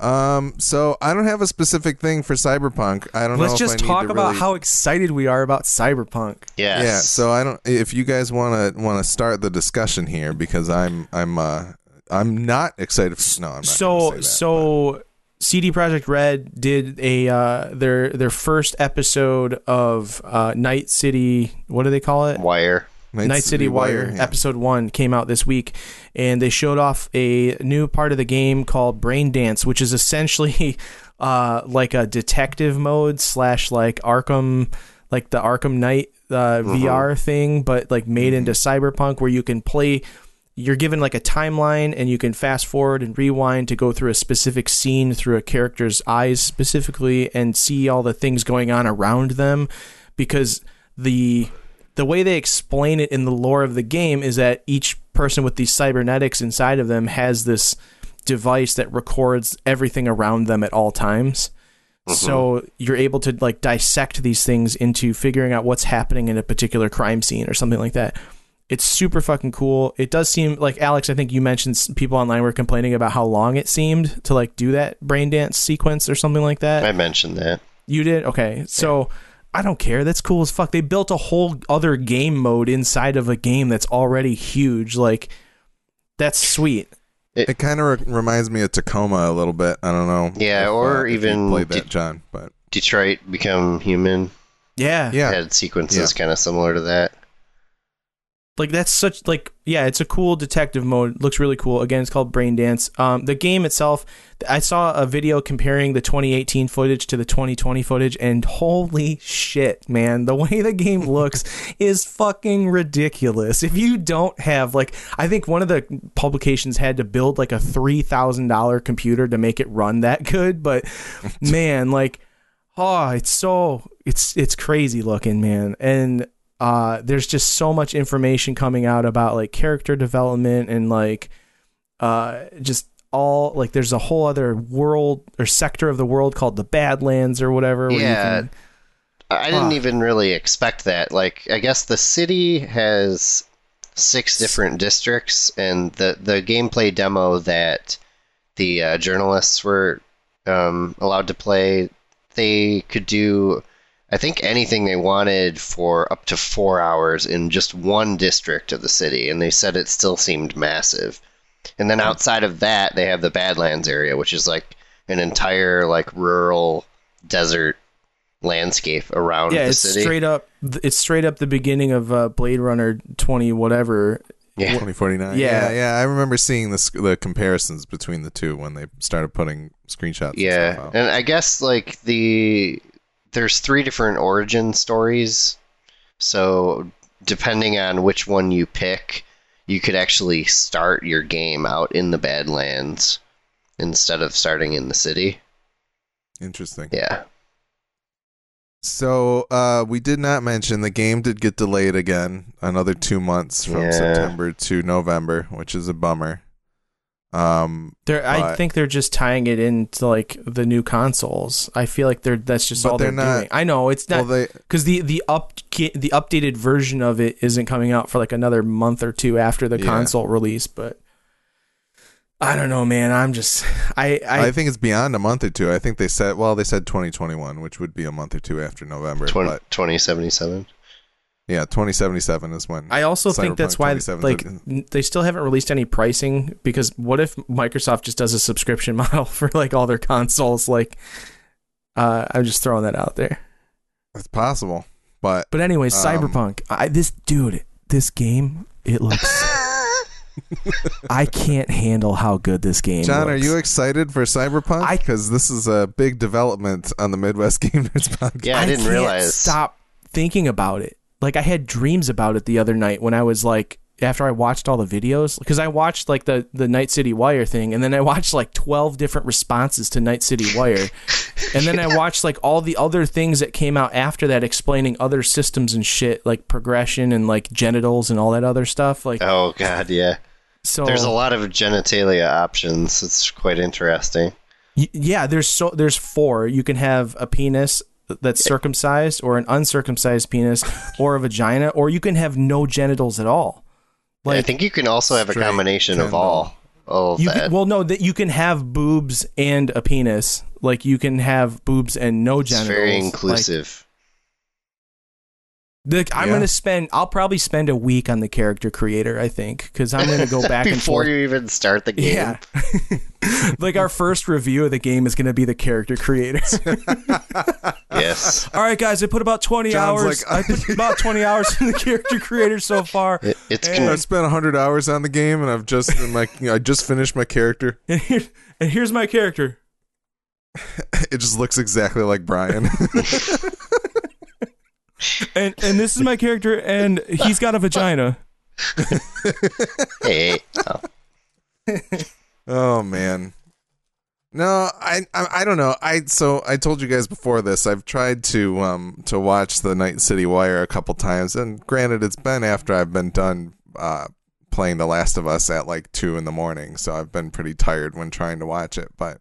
Um, so I don't have a specific thing for Cyberpunk. I don't Let's know. Let's just if I talk need to about really... how excited we are about Cyberpunk. Yeah. Yeah. So I don't, if you guys want to, want to start the discussion here, because I'm, I'm, uh, I'm not excited. For... No, I'm not. So, say that, so but. C D Projekt Red did a, uh, their, their first episode of, uh, Night City. What do they call it? Wire. Night, Night City, City Wire, Wire yeah. Episode one came out this week, and they showed off a new part of the game called Brain Dance, which is essentially uh, like a detective mode slash like Arkham, like the Arkham Knight uh, mm-hmm. V R thing, but like made mm-hmm. into Cyberpunk, where you can play. You're given like a timeline, and you can fast forward and rewind to go through a specific scene through a character's eyes specifically, and see all the things going on around them, because the. The way they explain it in the lore of the game is that each person with these cybernetics inside of them has this device that records everything around them at all times. Mm-hmm. So you're able to like dissect these things into figuring out what's happening in a particular crime scene or something like that. It's super fucking cool. It does seem like, Alex, I think you mentioned people online were complaining about how long it seemed to like do that brain dance sequence or something like that. I mentioned that. You did? Okay. So... Yeah. I don't care. That's cool as fuck. They built a whole other game mode inside of a game that's already huge. Like, that's sweet. It, it kind of re- reminds me of Tacoma a little bit. I don't know. Yeah, if, or uh, even play that, De- John. But Detroit Become Human. Yeah, yeah. Had sequences yeah. kind of similar to that. Like that's such like yeah, it's a cool detective mode. It looks really cool. Again, it's called Brain Dance. Um, the game itself, I saw a video comparing the twenty eighteen footage to the twenty twenty footage, and holy shit, man, the way the game looks is fucking ridiculous. If you don't have like, I think one of the publications had to build like a three thousand dollars computer to make it run that good, but man, like, oh, it's so it's it's crazy looking, man, and. Uh, there's just so much information coming out about like character development and like uh, just all like there's a whole other world or sector of the world called the Badlands or whatever. Where yeah, you can, I didn't uh, even really expect that. Like, I guess the city has six different districts, and the, the gameplay demo that the uh, journalists were um, allowed to play, they could do. I think anything they wanted for up to four hours in just one district of the city, and they said it still seemed massive. And then outside of that, they have the Badlands area, which is like an entire like rural desert landscape around yeah, the it's city. Straight up, it's straight up the beginning of uh, Blade Runner twenty whatever. Yeah, twenty forty-nine. Yeah. yeah, yeah. I remember seeing the the comparisons between the two when they started putting screenshots. Yeah, and, stuff out. And I guess like the. There's three different origin stories, so depending on which one you pick, you could actually start your game out in the Badlands instead of starting in the city. Interesting. Yeah. So uh, we did not mention the game did get delayed again, another two months from yeah. September to November, which is a bummer. Um, they're, I think they're just tying it into like the new consoles. I feel like they're that's just all they're, they're not, doing. I know it's not because well, the the up the updated version of it isn't coming out for like another month or two after the yeah. console release. But I don't know, man. I'm just I, I I think it's beyond a month or two. I think they said well, they said twenty twenty-one, which would be a month or two after November. twenty seventy-seven Yeah, twenty seventy-seven is when. I also Cyberpunk think that's why like they still haven't released any pricing, because what if Microsoft just does a subscription model for like all their consoles? Like, uh, I'm just throwing that out there. It's possible, but but anyways, um, Cyberpunk. I, this dude, this game, it looks. I can't handle how good this game John, looks. Are you excited for Cyberpunk? Because this is a big development on the Midwest Game Nerds podcast. Yeah, I, I didn't can't realize. Stop thinking about it. like I had dreams about it the other night when I was like, after I watched all the videos, because I watched like the, the Night City Wire thing, and then I watched like twelve different responses to Night City Wire. And then yeah. I watched like all the other things that came out after that explaining other systems and shit, like progression and like genitals and all that other stuff. Like, oh God, yeah. So there's a lot of genitalia options. It's quite interesting. Y- yeah, there's so there's four. You can have a penis that's yeah. circumcised, or an uncircumcised penis, or a vagina, or you can have no genitals at all. Like, I think you can also have a combination of all. all of you that. Can, well, no, that you can have boobs and a penis. Like, you can have boobs and no genitals. It's very inclusive. Like, the, I'm yeah. going to spend... I'll probably spend a week on the character creator, I think, because I'm going to go back and forth. Before you even start the game. Yeah. Like, our first review of the game is going to be the character creator. Yes. All right, guys, I put about twenty John's hours. Like, I put about twenty hours in the character creator so far. It, it's and, I've spent hundred hours on the game, and I've just been like, you know, I just finished my character. And, here, and here's my character. It just looks exactly like Brian. and and this is my character, and he's got a vagina. Hey. Oh. Oh man. No, I, I I don't know. I so I told you guys before this. I've tried to um to watch the Night City Wire a couple times, and granted, it's been after I've been done uh, playing The Last of Us at like two in the morning, so I've been pretty tired when trying to watch it. But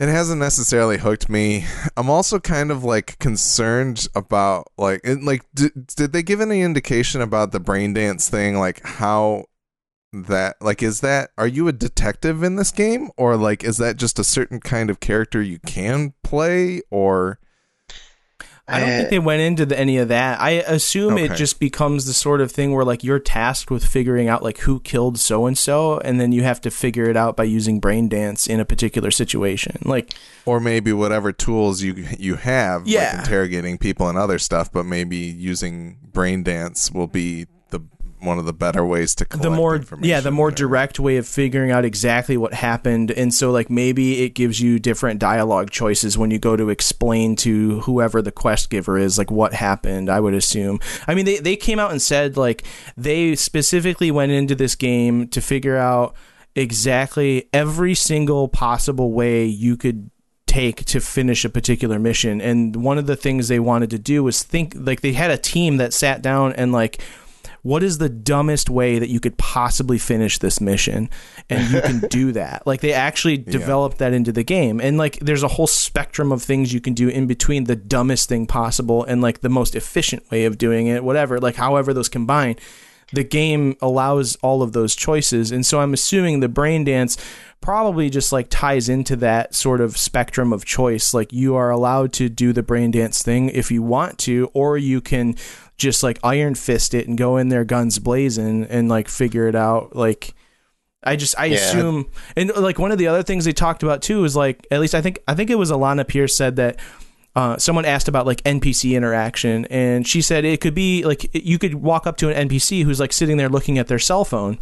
it hasn't necessarily hooked me. I'm also kind of like concerned about like it, like did, did they give any indication about the brain dance thing? Like how. That like is that are you a detective in this game, or like is that just a certain kind of character you can play? Or I don't uh, think they went into the, any of that. I assume okay. It just becomes the sort of thing where like you're tasked with figuring out like who killed so and so, and then you have to figure it out by using brain dance in a particular situation, like or maybe whatever tools you you have, yeah. like interrogating people and other stuff, but maybe using brain dance will be the one of the better ways to collect the more, information. Yeah, the more there. direct way of figuring out exactly what happened. And so, like, maybe it gives you different dialogue choices when you go to explain to whoever the quest giver is, like, what happened, I would assume. I mean, they, they came out and said, like, they specifically went into this game to figure out exactly every single possible way you could take to finish a particular mission. And one of the things they wanted to do was think, like, they had a team that sat down and, like, what is the dumbest way that you could possibly finish this mission? And you can do that. Like, they actually developed yeah. that into the game. And, like, there's a whole spectrum of things you can do in between the dumbest thing possible and, like, the most efficient way of doing it, whatever. Like, however those combine, the game allows all of those choices. And so I'm assuming the brain dance probably just, like, ties into that sort of spectrum of choice. Like, you are allowed to do the brain dance thing if you want to, or you can just like iron fist it and go in there guns blazing and like figure it out. Like I just I yeah. assume. And like one of the other things they talked about too is like, at least I think I think it was Alana Pierce said that uh, someone asked about like N P C interaction, and she said it could be like you could walk up to an N P C who's like sitting there looking at their cell phone,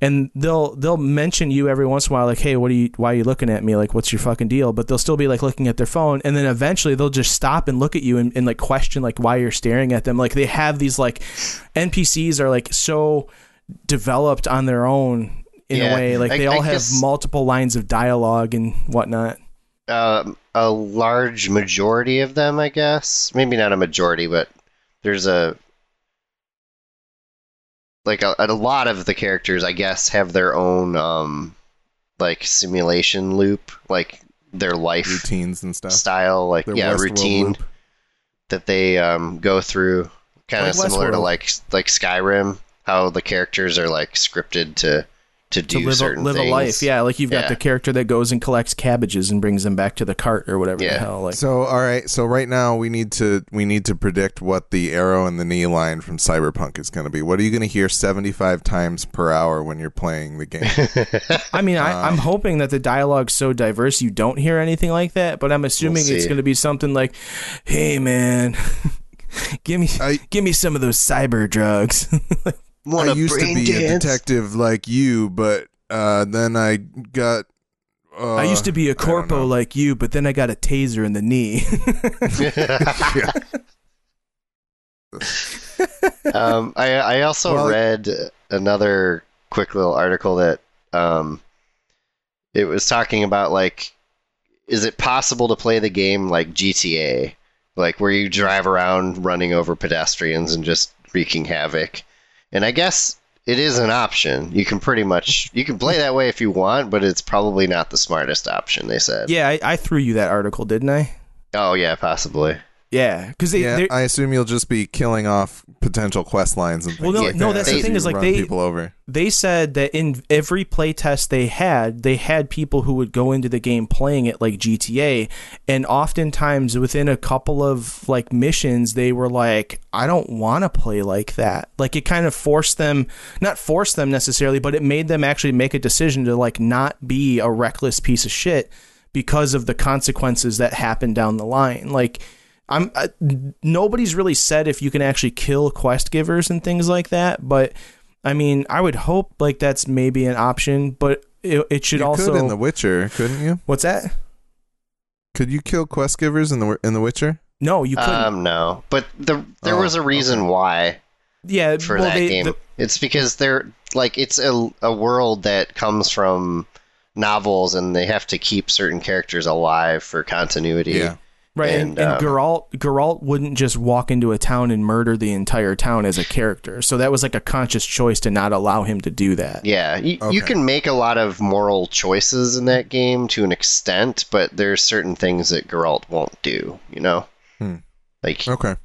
and they'll they'll mention you every once in a while, like, hey, what are you why are you looking at me, like what's your fucking deal? But they'll still be like looking at their phone, and then eventually they'll just stop and look at you and, and like question like why you're staring at them. Like they have these like N P Cs are like so developed on their own in yeah, a way, like I, they all I guess, have multiple lines of dialogue and whatnot. Uh, a large majority of them, I guess, maybe not a majority, but there's a Like, a, a lot of the characters, I guess, have their own, um, like, simulation loop. Like, their life... Routines and stuff. Style, like, their yeah, West routine that they um, go through. Kind of like similar Westworld. to, like, like Skyrim. How the characters are, like, scripted to, to do to live certain a, live things. live a life, yeah. Like, you've yeah. got the character that goes and collects cabbages and brings them back to the cart or whatever yeah. the hell. Like. So, all right. So, right now, we need to we need to predict what the arrow and the knee line from Cyberpunk is going to be. What are you going to hear seventy-five times per hour when you're playing the game? I mean, um, I, I'm hoping that the dialogue's so diverse you don't hear anything like that, but I'm assuming we'll it's going to be something like, hey, man, give me I, give me some of those cyber drugs. I used to be dance. a detective like you, but uh, then I got... Uh, I used to be a corpo like you, but then I got a taser in the knee. Um, I, I also well, read another quick little article that um, it was talking about, like, is it possible to play the game like G T A? Like, where you drive around running over pedestrians and just wreaking havoc. And I guess it is an option. You can pretty much... You can play that way if you want, but it's probably not the smartest option, they said. Yeah, I, I threw you that article, didn't I? Oh, yeah, possibly. Yeah, because they... Yeah, I assume you'll just be killing off potential quest lines and things. Well, no, like no, that. that's they, the thing is, like, they people over. They said that in every play test they had, they had people who would go into the game playing it like G T A, and oftentimes within a couple of like missions, they were like, "I don't want to play like that." Like, it kind of forced them, not forced them necessarily, but it made them actually make a decision to like not be a reckless piece of shit because of the consequences that happen down the line, like. I'm I, nobody's really said if you can actually kill quest givers and things like that, but I mean, I would hope like that's maybe an option, but it, it should you also. You could in The Witcher, couldn't you? What's that? Could you kill quest givers in the in The Witcher? No, you couldn't. Um, no, but the there oh, was a reason okay. why. Yeah, for well, that they, game, the, it's because they're like it's a a world that comes from novels, and they have to keep certain characters alive for continuity. Yeah. Right, and, and, and um, Geralt, Geralt wouldn't just walk into a town and murder the entire town as a character. So that was like a conscious choice to not allow him to do that. Yeah, you, okay. you can make a lot of moral choices in that game to an extent, but there's certain things that Geralt won't do, you know? Hmm. Like Okay.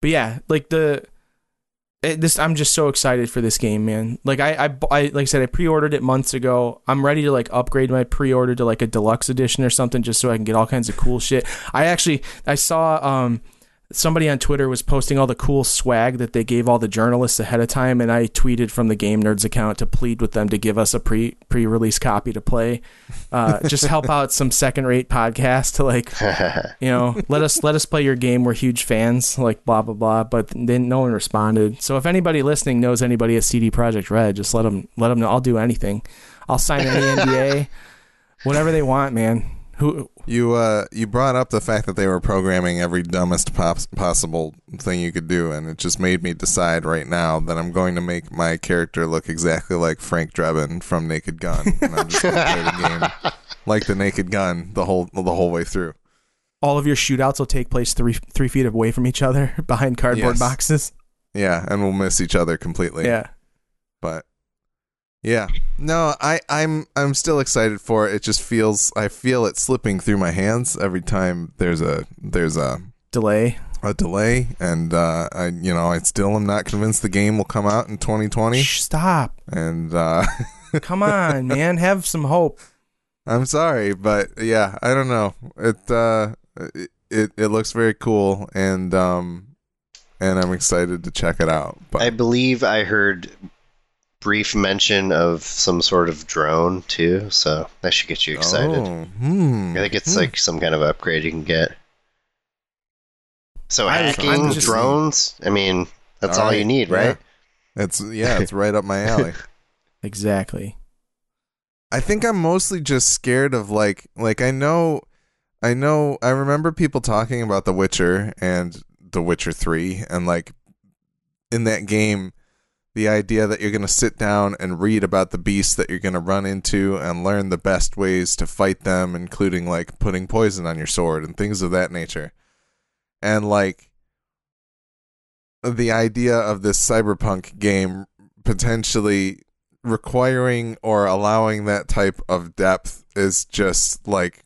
But yeah, like the... It, this I'm just so excited for this game, man. Like I, I, I, like I said, I pre-ordered it months ago. I'm ready to like upgrade my pre-order to like a deluxe edition or something, just so I can get all kinds of cool shit. I actually, I saw um, somebody on Twitter was posting all the cool swag that they gave all the journalists ahead of time, and I tweeted from the Game Nerds account to plead with them to give us a pre pre-release copy to play. Uh, just help out some second-rate podcast to like, you know, let us let us play your game. We're huge fans. Like blah blah blah. But then no one responded. So if anybody listening knows anybody at C D Projekt Red, just let them let them know. I'll do anything. I'll sign any N D A, whatever they want, man. Who you uh you brought up the fact that they were programming every dumbest pos- possible thing you could do, and it just made me decide right now that I'm going to make my character look exactly like Frank Drebin from Naked Gun, and I'm just going to play the game like the Naked Gun the whole the whole way through. All of your shootouts will take place three three feet away from each other behind cardboard yes. boxes. Yeah, and we'll miss each other completely. Yeah, but. Yeah. No, I, I'm I'm still excited for it. It just feels I feel it slipping through my hands every time there's a there's a delay. A delay and uh, I you know, I still am not convinced the game will come out in twenty twenty. Shh, stop. And uh, come on, man, have some hope. I'm sorry, but yeah, I don't know. It uh it it, it looks very cool, and um and I'm excited to check it out. But I believe I heard brief mention of some sort of drone too, so that should get you excited. Oh, hmm, I think it's hmm. like some kind of upgrade you can get. So I, hacking just, drones, I mean, that's all, all right, you need, yeah. right? It's yeah, it's right up my alley. Exactly. I think I'm mostly just scared of like, like I know, I know, I remember people talking about The Witcher and The Witcher three, and like in that game. The idea that you're going to sit down and read about the beasts that you're going to run into and learn the best ways to fight them, including like putting poison on your sword and things of that nature. And like the idea of this cyberpunk game potentially requiring or allowing that type of depth is just like,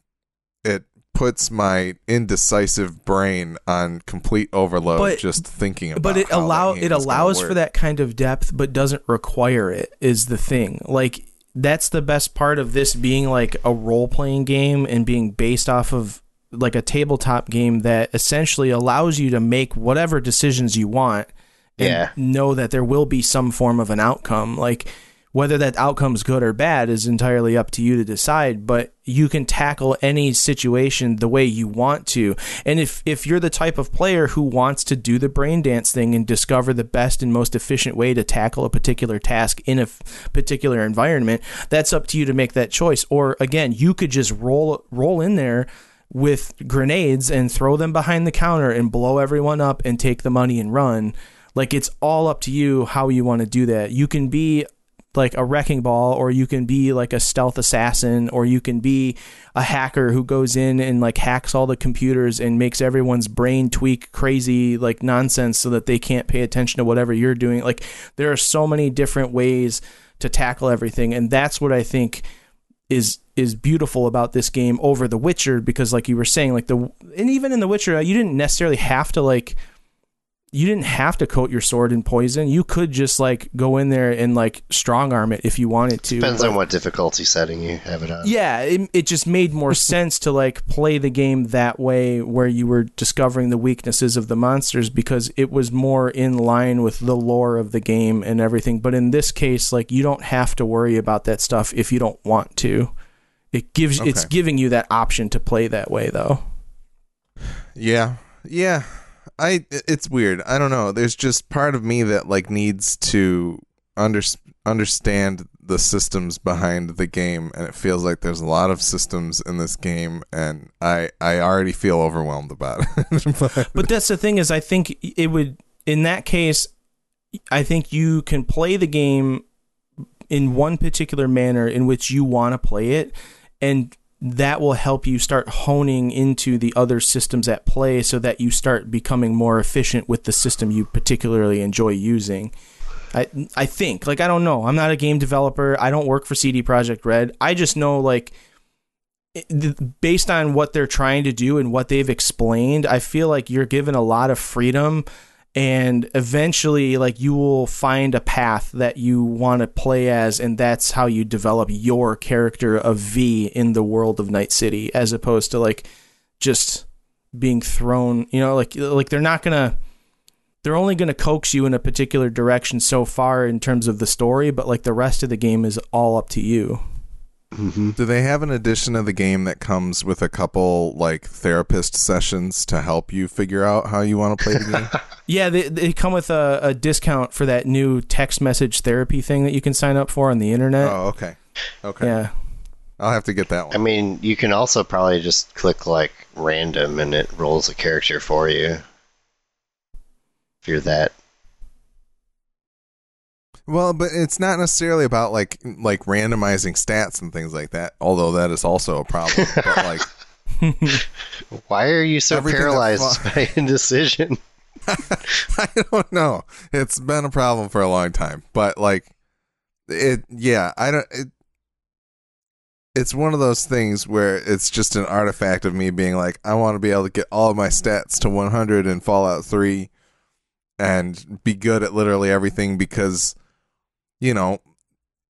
it puts my indecisive brain on complete overload, but just thinking about. But it allow it allows for that kind of depth, but doesn't require it. Is the thing, like that's the best part of this being like a role playing game and being based off of like a tabletop game that essentially allows you to make whatever decisions you want, and yeah. know that there will be some form of an outcome, like. Whether that outcome's good or bad is entirely up to you to decide, but you can tackle any situation the way you want to. And if, if you're the type of player who wants to do the brain dance thing and discover the best and most efficient way to tackle a particular task in a f- particular environment, that's up to you to make that choice. Or again, you could just roll roll in there with grenades and throw them behind the counter and blow everyone up and take the money and run. Like, it's all up to you how you want to do that. You can be like a wrecking ball, or you can be like a stealth assassin, or you can be a hacker who goes in and like hacks all the computers and makes everyone's brain tweak crazy like nonsense so that they can't pay attention to whatever you're doing. Like, there are so many different ways to tackle everything, and that's what I think is is beautiful about this game over The Witcher, because like you were saying, like the and even in The Witcher, you didn't necessarily have to like you didn't have to coat your sword in poison. You could just like go in there and like strong arm it if you wanted to. Depends but, on what difficulty setting you have it on. Yeah, it, it just made more sense to like play the game that way, where you were discovering the weaknesses of the monsters, because it was more in line with the lore of the game and everything. But in this case, like, you don't have to worry about that stuff if you don't want to. It gives okay. It's giving you that option to play that way, though. Yeah, yeah. I it's weird. I don't know. There's just part of me that like needs to under, understand the systems behind the game, and it feels like there's a lot of systems in this game, and I I already feel overwhelmed about it. but, but that's the thing, is I think it would, in that case, I think you can play the game in one particular manner in which you want to play it, and that will help you start honing into the other systems at play so that you start becoming more efficient with the system you particularly enjoy using. I I think, like, I don't know. I'm not a game developer. I don't work for C D Projekt Red. I just know, like, based on what they're trying to do and what they've explained, I feel like you're given a lot of freedom, and eventually, like, you will find a path that you want to play as, and that's how you develop your character of V in the world of Night City, as opposed to like just being thrown, you know, like like they're not gonna they're only gonna coax you in a particular direction so far in terms of the story, but like the rest of the game is all up to you. Mm-hmm. Do they have an edition of the game that comes with a couple like therapist sessions to help you figure out how you want to play the game? Yeah, they they come with a, a discount for that new text message therapy thing that you can sign up for on the internet. Oh, okay. Okay. Yeah. I'll have to get that one. I mean, you can also probably just click like random and it rolls a character for you. If you're that. Well, but it's not necessarily about like like randomizing stats and things like that, although that is also a problem. But like, why are you so paralyzed fa- by indecision? I don't know. It's been a problem for a long time, but like it, yeah, I don't. It, it's one of those things where it's just an artifact of me being like, I want to be able to get all of my stats to one hundred in Fallout three and be good at literally everything, because, you know,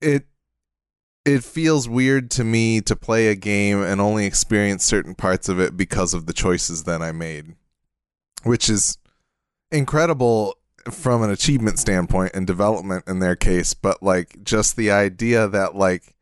it it feels weird to me to play a game and only experience certain parts of it because of the choices that I made, which is incredible from an achievement standpoint and development in their case. But like, just the idea that like,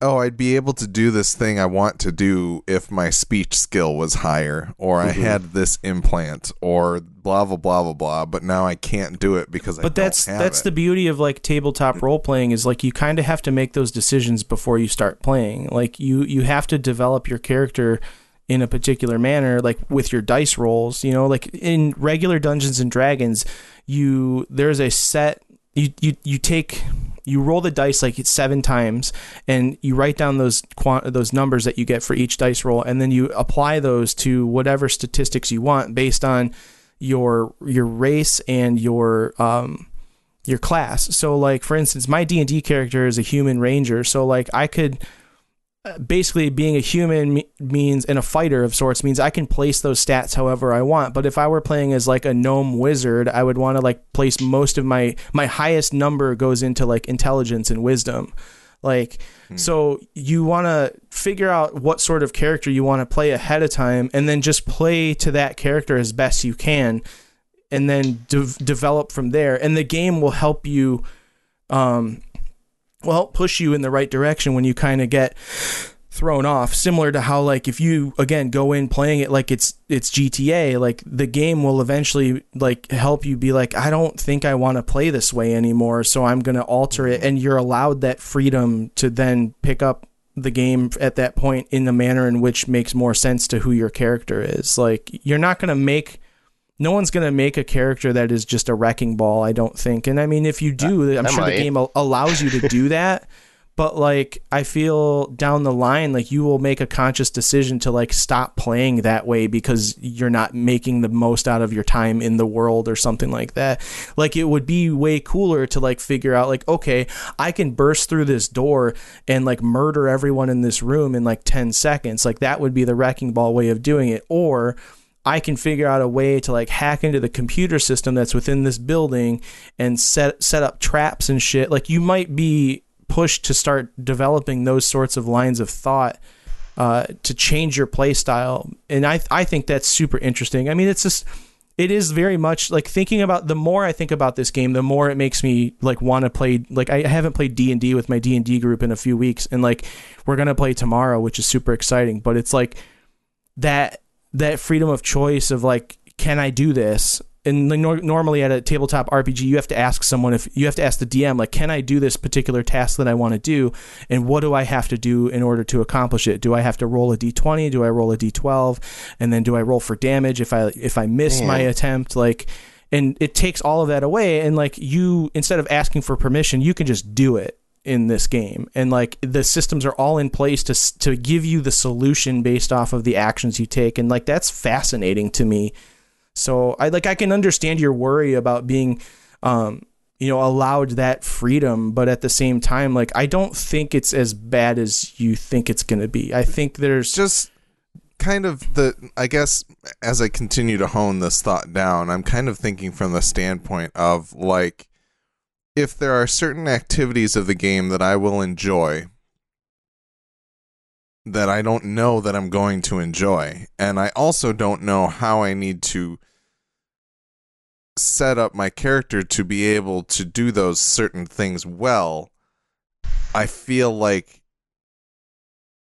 oh, I'd be able to do this thing I want to do if my speech skill was higher, or mm-hmm. I had this implant, or blah, blah, blah, blah, blah, but now I can't do it because but I don't that's, have But that's it. The beauty of, like, tabletop role-playing is, like, you kind of have to make those decisions before you start playing. Like, you, you have to develop your character in a particular manner, like, with your dice rolls, you know? Like, in regular Dungeons and Dragons, you there's a set... You, you, you take... You roll the dice like seven times, and you write down those quant- those numbers that you get for each dice roll, and then you apply those to whatever statistics you want based on your your race and your um your class. So, like, for instance, my D and D character is a human ranger, so like I could basically being a human means and a fighter of sorts means I can place those stats however I want. But if I were playing as like a gnome wizard, I would want to like place most of my my highest number goes into like intelligence and wisdom. Like, hmm. so you want to figure out what sort of character you want to play ahead of time, and then just play to that character as best you can, and then de- develop from there. And the game will help you, um, well, push you in the right direction when you kind of get thrown off, similar to how, like, if you again go in playing it like it's it's G T A, like the game will eventually like help you be like, I don't think I want to play this way anymore, so I'm going to alter it, and you're allowed that freedom to then pick up the game at that point in the manner in which makes more sense to who your character is. Like, you're not going to make... No one's going to make a character that is just a wrecking ball, I don't think. And, I mean, if you do, uh, I'm sure might. the game allows you to do that. But, like, I feel down the line, like, you will make a conscious decision to, like, stop playing that way because you're not making the most out of your time in the world or something like that. Like, it would be way cooler to, like, figure out, like, okay, I can burst through this door and, like, murder everyone in this room in, like, ten seconds. Like, that would be the wrecking ball way of doing it. Or... I can figure out a way to like hack into the computer system that's within this building and set set up traps and shit. Like, you might be pushed to start developing those sorts of lines of thought uh, to change your play style. And I I think that's super interesting. I mean, it's just, it is very much like thinking about, the more I think about this game, the more it makes me like want to play. Like, I haven't played D and D with my D and D group in a few weeks, and like we're going to play tomorrow, which is super exciting. But it's like that... that freedom of choice of like, can I do this? And like, nor- normally at a tabletop R P G, you have to ask someone, if you have to ask the D M, like, can I do this particular task that I want to do? And what do I have to do in order to accomplish it? Do I have to roll a D twenty? Do I roll a D twelve? And then do I roll for damage if I, if I miss yeah. my attempt? Like, and it takes all of that away. And like, you, instead of asking for permission, you can just do it in this game. And like, the systems are all in place to to give you the solution based off of the actions you take. And like, that's fascinating to me. So I like, I can understand your worry about being, um, you know, allowed that freedom, but at the same time, like, I don't think it's as bad as you think it's going to be. I think there's just kind of the, I guess, as I continue to hone this thought down, I'm kind of thinking from the standpoint of like, if there are certain activities of the game that I will enjoy that I don't know that I'm going to enjoy, and I also don't know how I need to set up my character to be able to do those certain things well, I feel like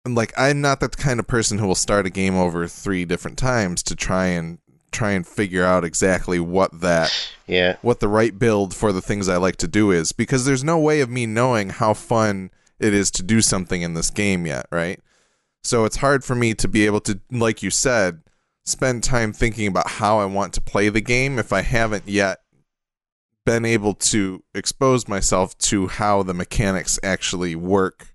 like I'm not that kind of person who will start a game over three different times to try and try and figure out exactly what that yeah what the right build for the things I like to do is, because there's no way of me knowing how fun it is to do something in this game yet, right? So it's hard for me to be able to, like you said, spend time thinking about how I want to play the game if I haven't yet been able to expose myself to how the mechanics actually work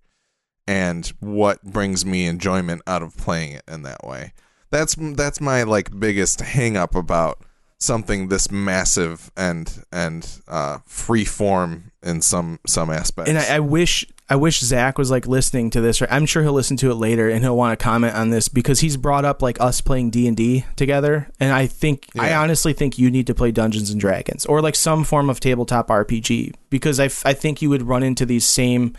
and what brings me enjoyment out of playing it in that way. That's that's my like biggest hang up about something this massive and and uh, free form in some some aspects. And I, I wish I wish Zach was like listening to this. Or I'm sure he'll listen to it later and he'll want to comment on this, because he's brought up like us playing D and D together. And I think yeah. I honestly think you need to play Dungeons and Dragons or like some form of tabletop R P G, because I, f- I think you would run into these same.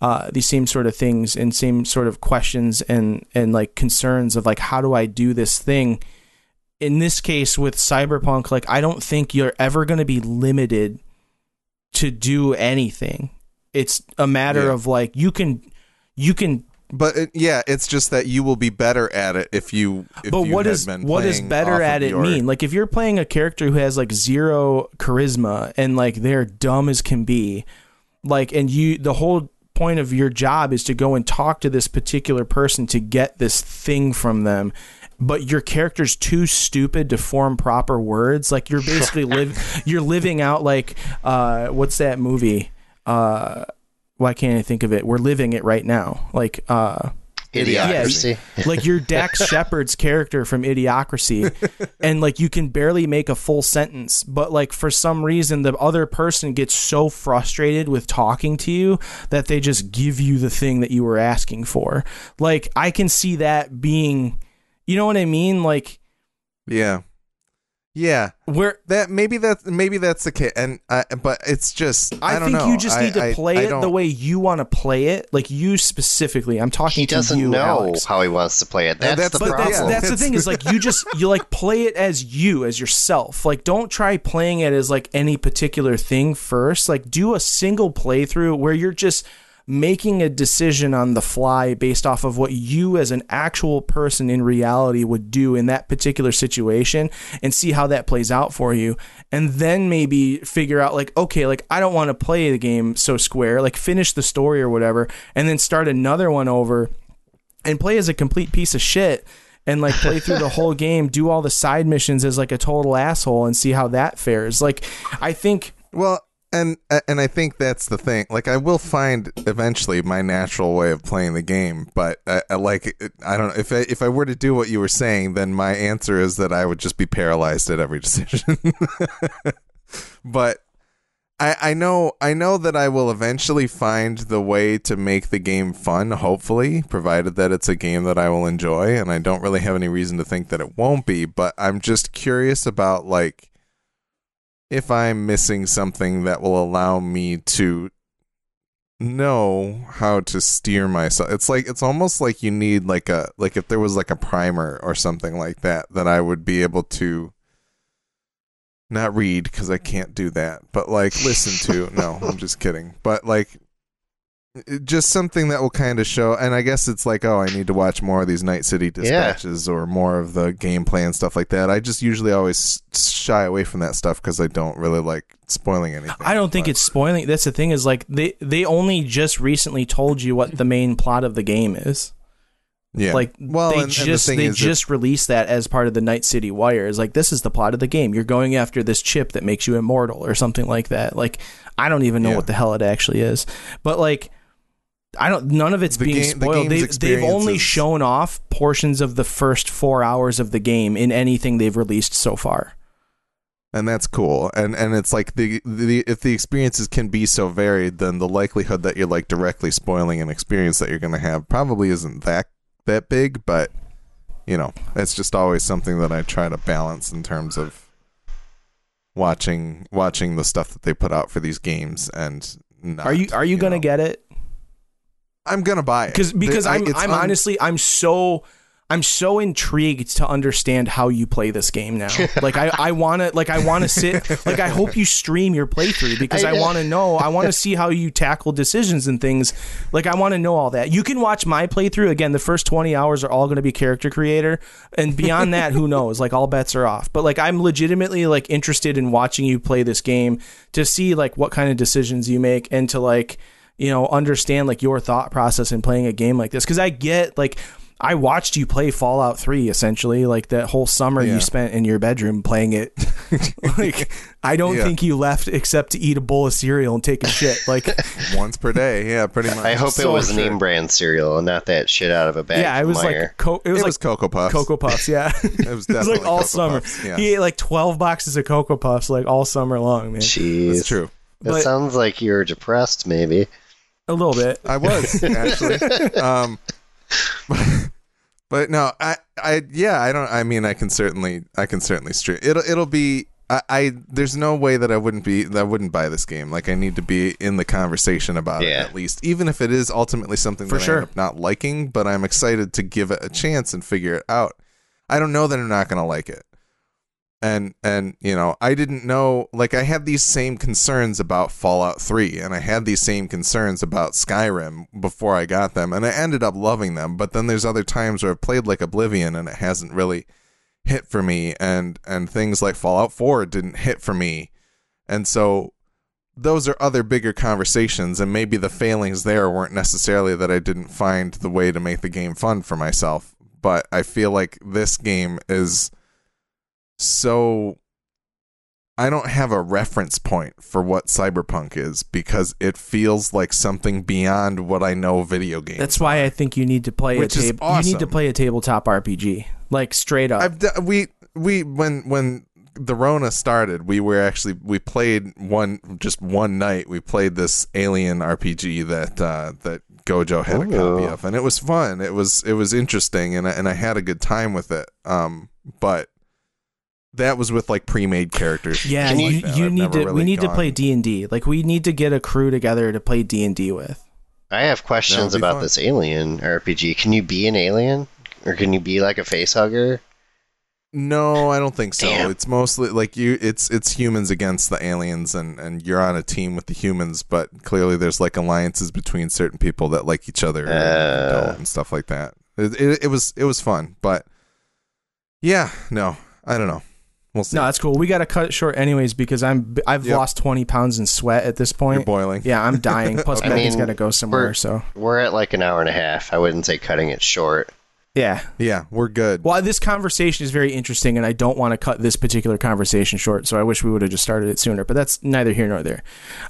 Uh, these same sort of things and same sort of questions and, and like concerns of like, how do I do this thing? In this case with Cyberpunk, like, I don't think you're ever going to be limited to do anything. It's a matter yeah. of like, you can, you can, but it, yeah, it's just that you will be better at it if you, if but you what is, been what does better at it your... mean? Like, if you're playing a character who has like zero charisma and like they're dumb as can be, like, and you, the whole point of your job is to go and talk to this particular person to get this thing from them, but your character's too stupid to form proper words. Like, you're basically live you're living out like uh what's that movie, uh why can't I think of it, we're living it right now, like uh Idiocracy. Yeah, like your Dax Shepard's character from Idiocracy, and like you can barely make a full sentence, but like for some reason the other person gets so frustrated with talking to you that they just give you the thing that you were asking for. Like, I can see that being, you know what I mean? Like, yeah, yeah. Where that maybe that maybe that's the case, and I, but it's just I, I don't think know. You just need I, to play I, it I the way you want to play it. Like, you specifically, I'm talking. He to doesn't you, know Alex. How he wants to play it. That's, that's the but problem. That's, that's the thing is like you just you like play it as you as yourself. Like, don't try playing it as like any particular thing first. Like, do a single playthrough where you're just making a decision on the fly based off of what you as an actual person in reality would do in that particular situation and see how that plays out for you. And then maybe figure out like, okay, like I don't want to play the game so square, like finish the story or whatever, and then start another one over and play as a complete piece of shit and like play through the whole game, do all the side missions as like a total asshole and see how that fares. Like, I think, well, And and I think that's the thing. Like, I will find eventually my natural way of playing the game, but I, I like I don't know if I, if I were to do what you were saying, then my answer is that I would just be paralyzed at every decision. But I I know I know that I will eventually find the way to make the game fun. Hopefully, provided that it's a game that I will enjoy, and I don't really have any reason to think that it won't be. But I'm just curious about like, if I'm missing something that will allow me to know how to steer myself. It's like, it's almost like you need like a, like if there was like a primer or something like that, that I would be able to not read because I can't do that, but like listen to, no, I'm just kidding. But like just something that will kind of show. And I guess it's like, oh, I need to watch more of these Night City Dispatches yeah. or more of the gameplay and stuff like that. I just usually always shy away from that stuff because I don't really like spoiling anything. I don't think but. it's spoiling. That's the thing is like they, they only just recently told you what the main plot of the game is. Yeah. Like well, they and, just and the they just that, released that as part of the Night City Wire. It's like, this is the plot of the game. You're going after this chip that makes you immortal or something like that. Like I don't even know yeah. what the hell it actually is. But like I don't. None of it's the being game, spoiled. The they've, they've only shown off portions of the first four hours of the game in anything they've released so far, and that's cool. And and it's like the, the if the experiences can be so varied, then the likelihood that you're like directly spoiling an experience that you're going to have probably isn't that that big. But you know, it's just always something that I try to balance in terms of watching watching the stuff that they put out for these games. And not, are you are you, you going to get it? I'm gonna buy it because because I'm I'm un- honestly I'm so I'm so intrigued to understand how you play this game now. Like I, I wanna like I wanna sit like I hope you stream your playthrough because I, I wanna know I wanna see how you tackle decisions and things. Like I wanna know all that. You can watch my playthrough again. The first twenty hours are all gonna be character creator, and beyond that, who knows? Like all bets are off. But like I'm legitimately like interested in watching you play this game to see like what kind of decisions you make and to like, you know, understand like your thought process in playing a game like this. Cause I get like, I watched you play Fallout three essentially, like that whole summer yeah. you spent in your bedroom playing it. Like, I don't yeah. think you left except to eat a bowl of cereal and take a shit like once per day. Yeah, pretty much. I hope so it was sure. name brand cereal and not that shit out of a bag. Yeah, it was Meyer. like, co- it was it like was Cocoa Puffs. Cocoa Puffs. Yeah. It was definitely it was like all Cocoa summer. Puffs, yeah. He ate like twelve boxes of Cocoa Puffs, like all summer long, man. Jeez. That's true. But, it sounds like you're depressed, maybe. A little bit. I was, actually. um, but, but no, I, I, yeah, I don't, I mean, I can certainly, I can certainly stream. It'll, it'll be, I, I, there's no way that I wouldn't be, that I wouldn't buy this game. Like, I need to be in the conversation about yeah. it, at least, even if it is ultimately something For that sure. I end up not liking, but I'm excited to give it a chance and figure it out. I don't know that I'm not going to like it. And, and you know, I didn't know, like, I had these same concerns about Fallout three, and I had these same concerns about Skyrim before I got them, and I ended up loving them. But then there's other times where I've played, like, Oblivion, and it hasn't really hit for me, and, and things like Fallout four didn't hit for me. And so those are other bigger conversations, and maybe the failings there weren't necessarily that I didn't find the way to make the game fun for myself. But I feel like this game is... So I don't have a reference point for what Cyberpunk is because it feels like something beyond what I know video games. That's why are. I think you need to play Which a tab- awesome. You need to play a tabletop R P G, like straight up. I've d- we we when when the Rona started, we were actually we played one just one night. We played this alien R P G that uh, that Gojo had oh. a copy of, and it was fun. It was it was interesting, and I, and I had a good time with it. Um, but that was with like pre-made characters. Yeah, and you, like you need to. Really we need gone. to play D and D. Like we need to get a crew together to play D and D with. I have questions about fun. this alien R P G. Can you be an alien, or can you be like a facehugger? No, I don't think so. Damn. It's mostly like you. It's it's humans against the aliens, and, and you're on a team with the humans. But clearly, there's like alliances between certain people that like each other uh. and, and stuff like that. It, it, it was it was fun, but yeah, no, I don't know. We'll see. No, that's cool. We got to cut it short anyways because I'm I've yep. lost twenty pounds in sweat at this point. You're boiling. Yeah, I'm dying. Plus, okay. Becky's got to go somewhere. We're, so we're at like an hour and a half. I wouldn't say cutting it short. Yeah. Yeah, we're good. Well, this conversation is very interesting, and I don't want to cut this particular conversation short, so I wish we would have just started it sooner, but that's neither here nor there.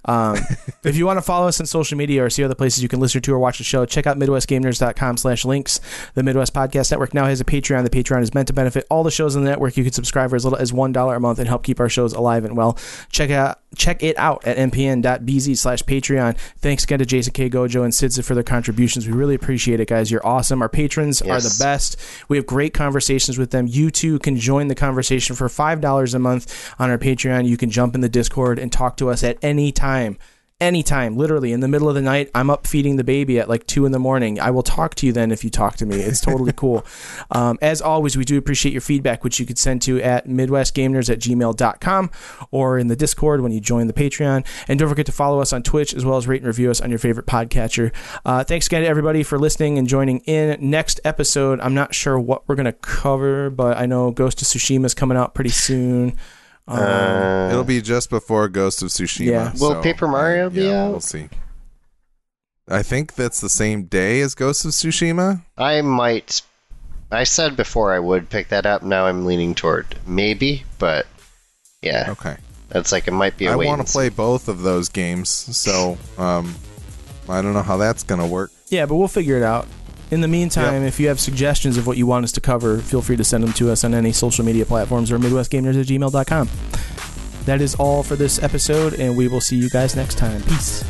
Um, if you want to follow us on social media or see other places you can listen to or watch the show, check out MidwestGamers.com slash links. The Midwest Podcast Network now has a Patreon. The Patreon is meant to benefit all the shows on the network. You can subscribe for as little as one dollar a month and help keep our shows alive and well. Check out check it out at mpn.bz slash Patreon. Thanks again to Jason K. Gojo and Sidza for their contributions. We really appreciate it, guys. You're awesome. Our patrons yes. are the best. We have great conversations with them. You too can join the conversation for five dollars a month on our Patreon. You can jump in the Discord and talk to us at any time. Anytime, literally, in the middle of the night, I'm up feeding the baby at like two in the morning. I will talk to you then if you talk to me. It's totally cool. Um, as always, we do appreciate your feedback, which you could send to at midwestgamers at gmail dot com or in the Discord when you join the Patreon. And don't forget to follow us on Twitch as well as rate and review us on your favorite podcatcher. Uh, thanks again to everybody for listening and joining in. Next episode, I'm not sure what we're going to cover, but I know Ghost of Tsushima is coming out pretty soon. Um, uh, it'll be just before Ghost of Tsushima. Yeah. So, will Paper Mario uh, be yeah, out? We'll see. I think that's the same day as Ghost of Tsushima. I might. I said before I would pick that up. Now I'm leaning toward maybe, but yeah. Okay. That's like it might be a I want to play both of those games, so um, I don't know how that's going to work. Yeah, but we'll figure it out. In the meantime, yep. if you have suggestions of what you want us to cover, feel free to send them to us on any social media platforms or midwestgamers at gmail dot com. That is all for this episode, and we will see you guys next time. Peace.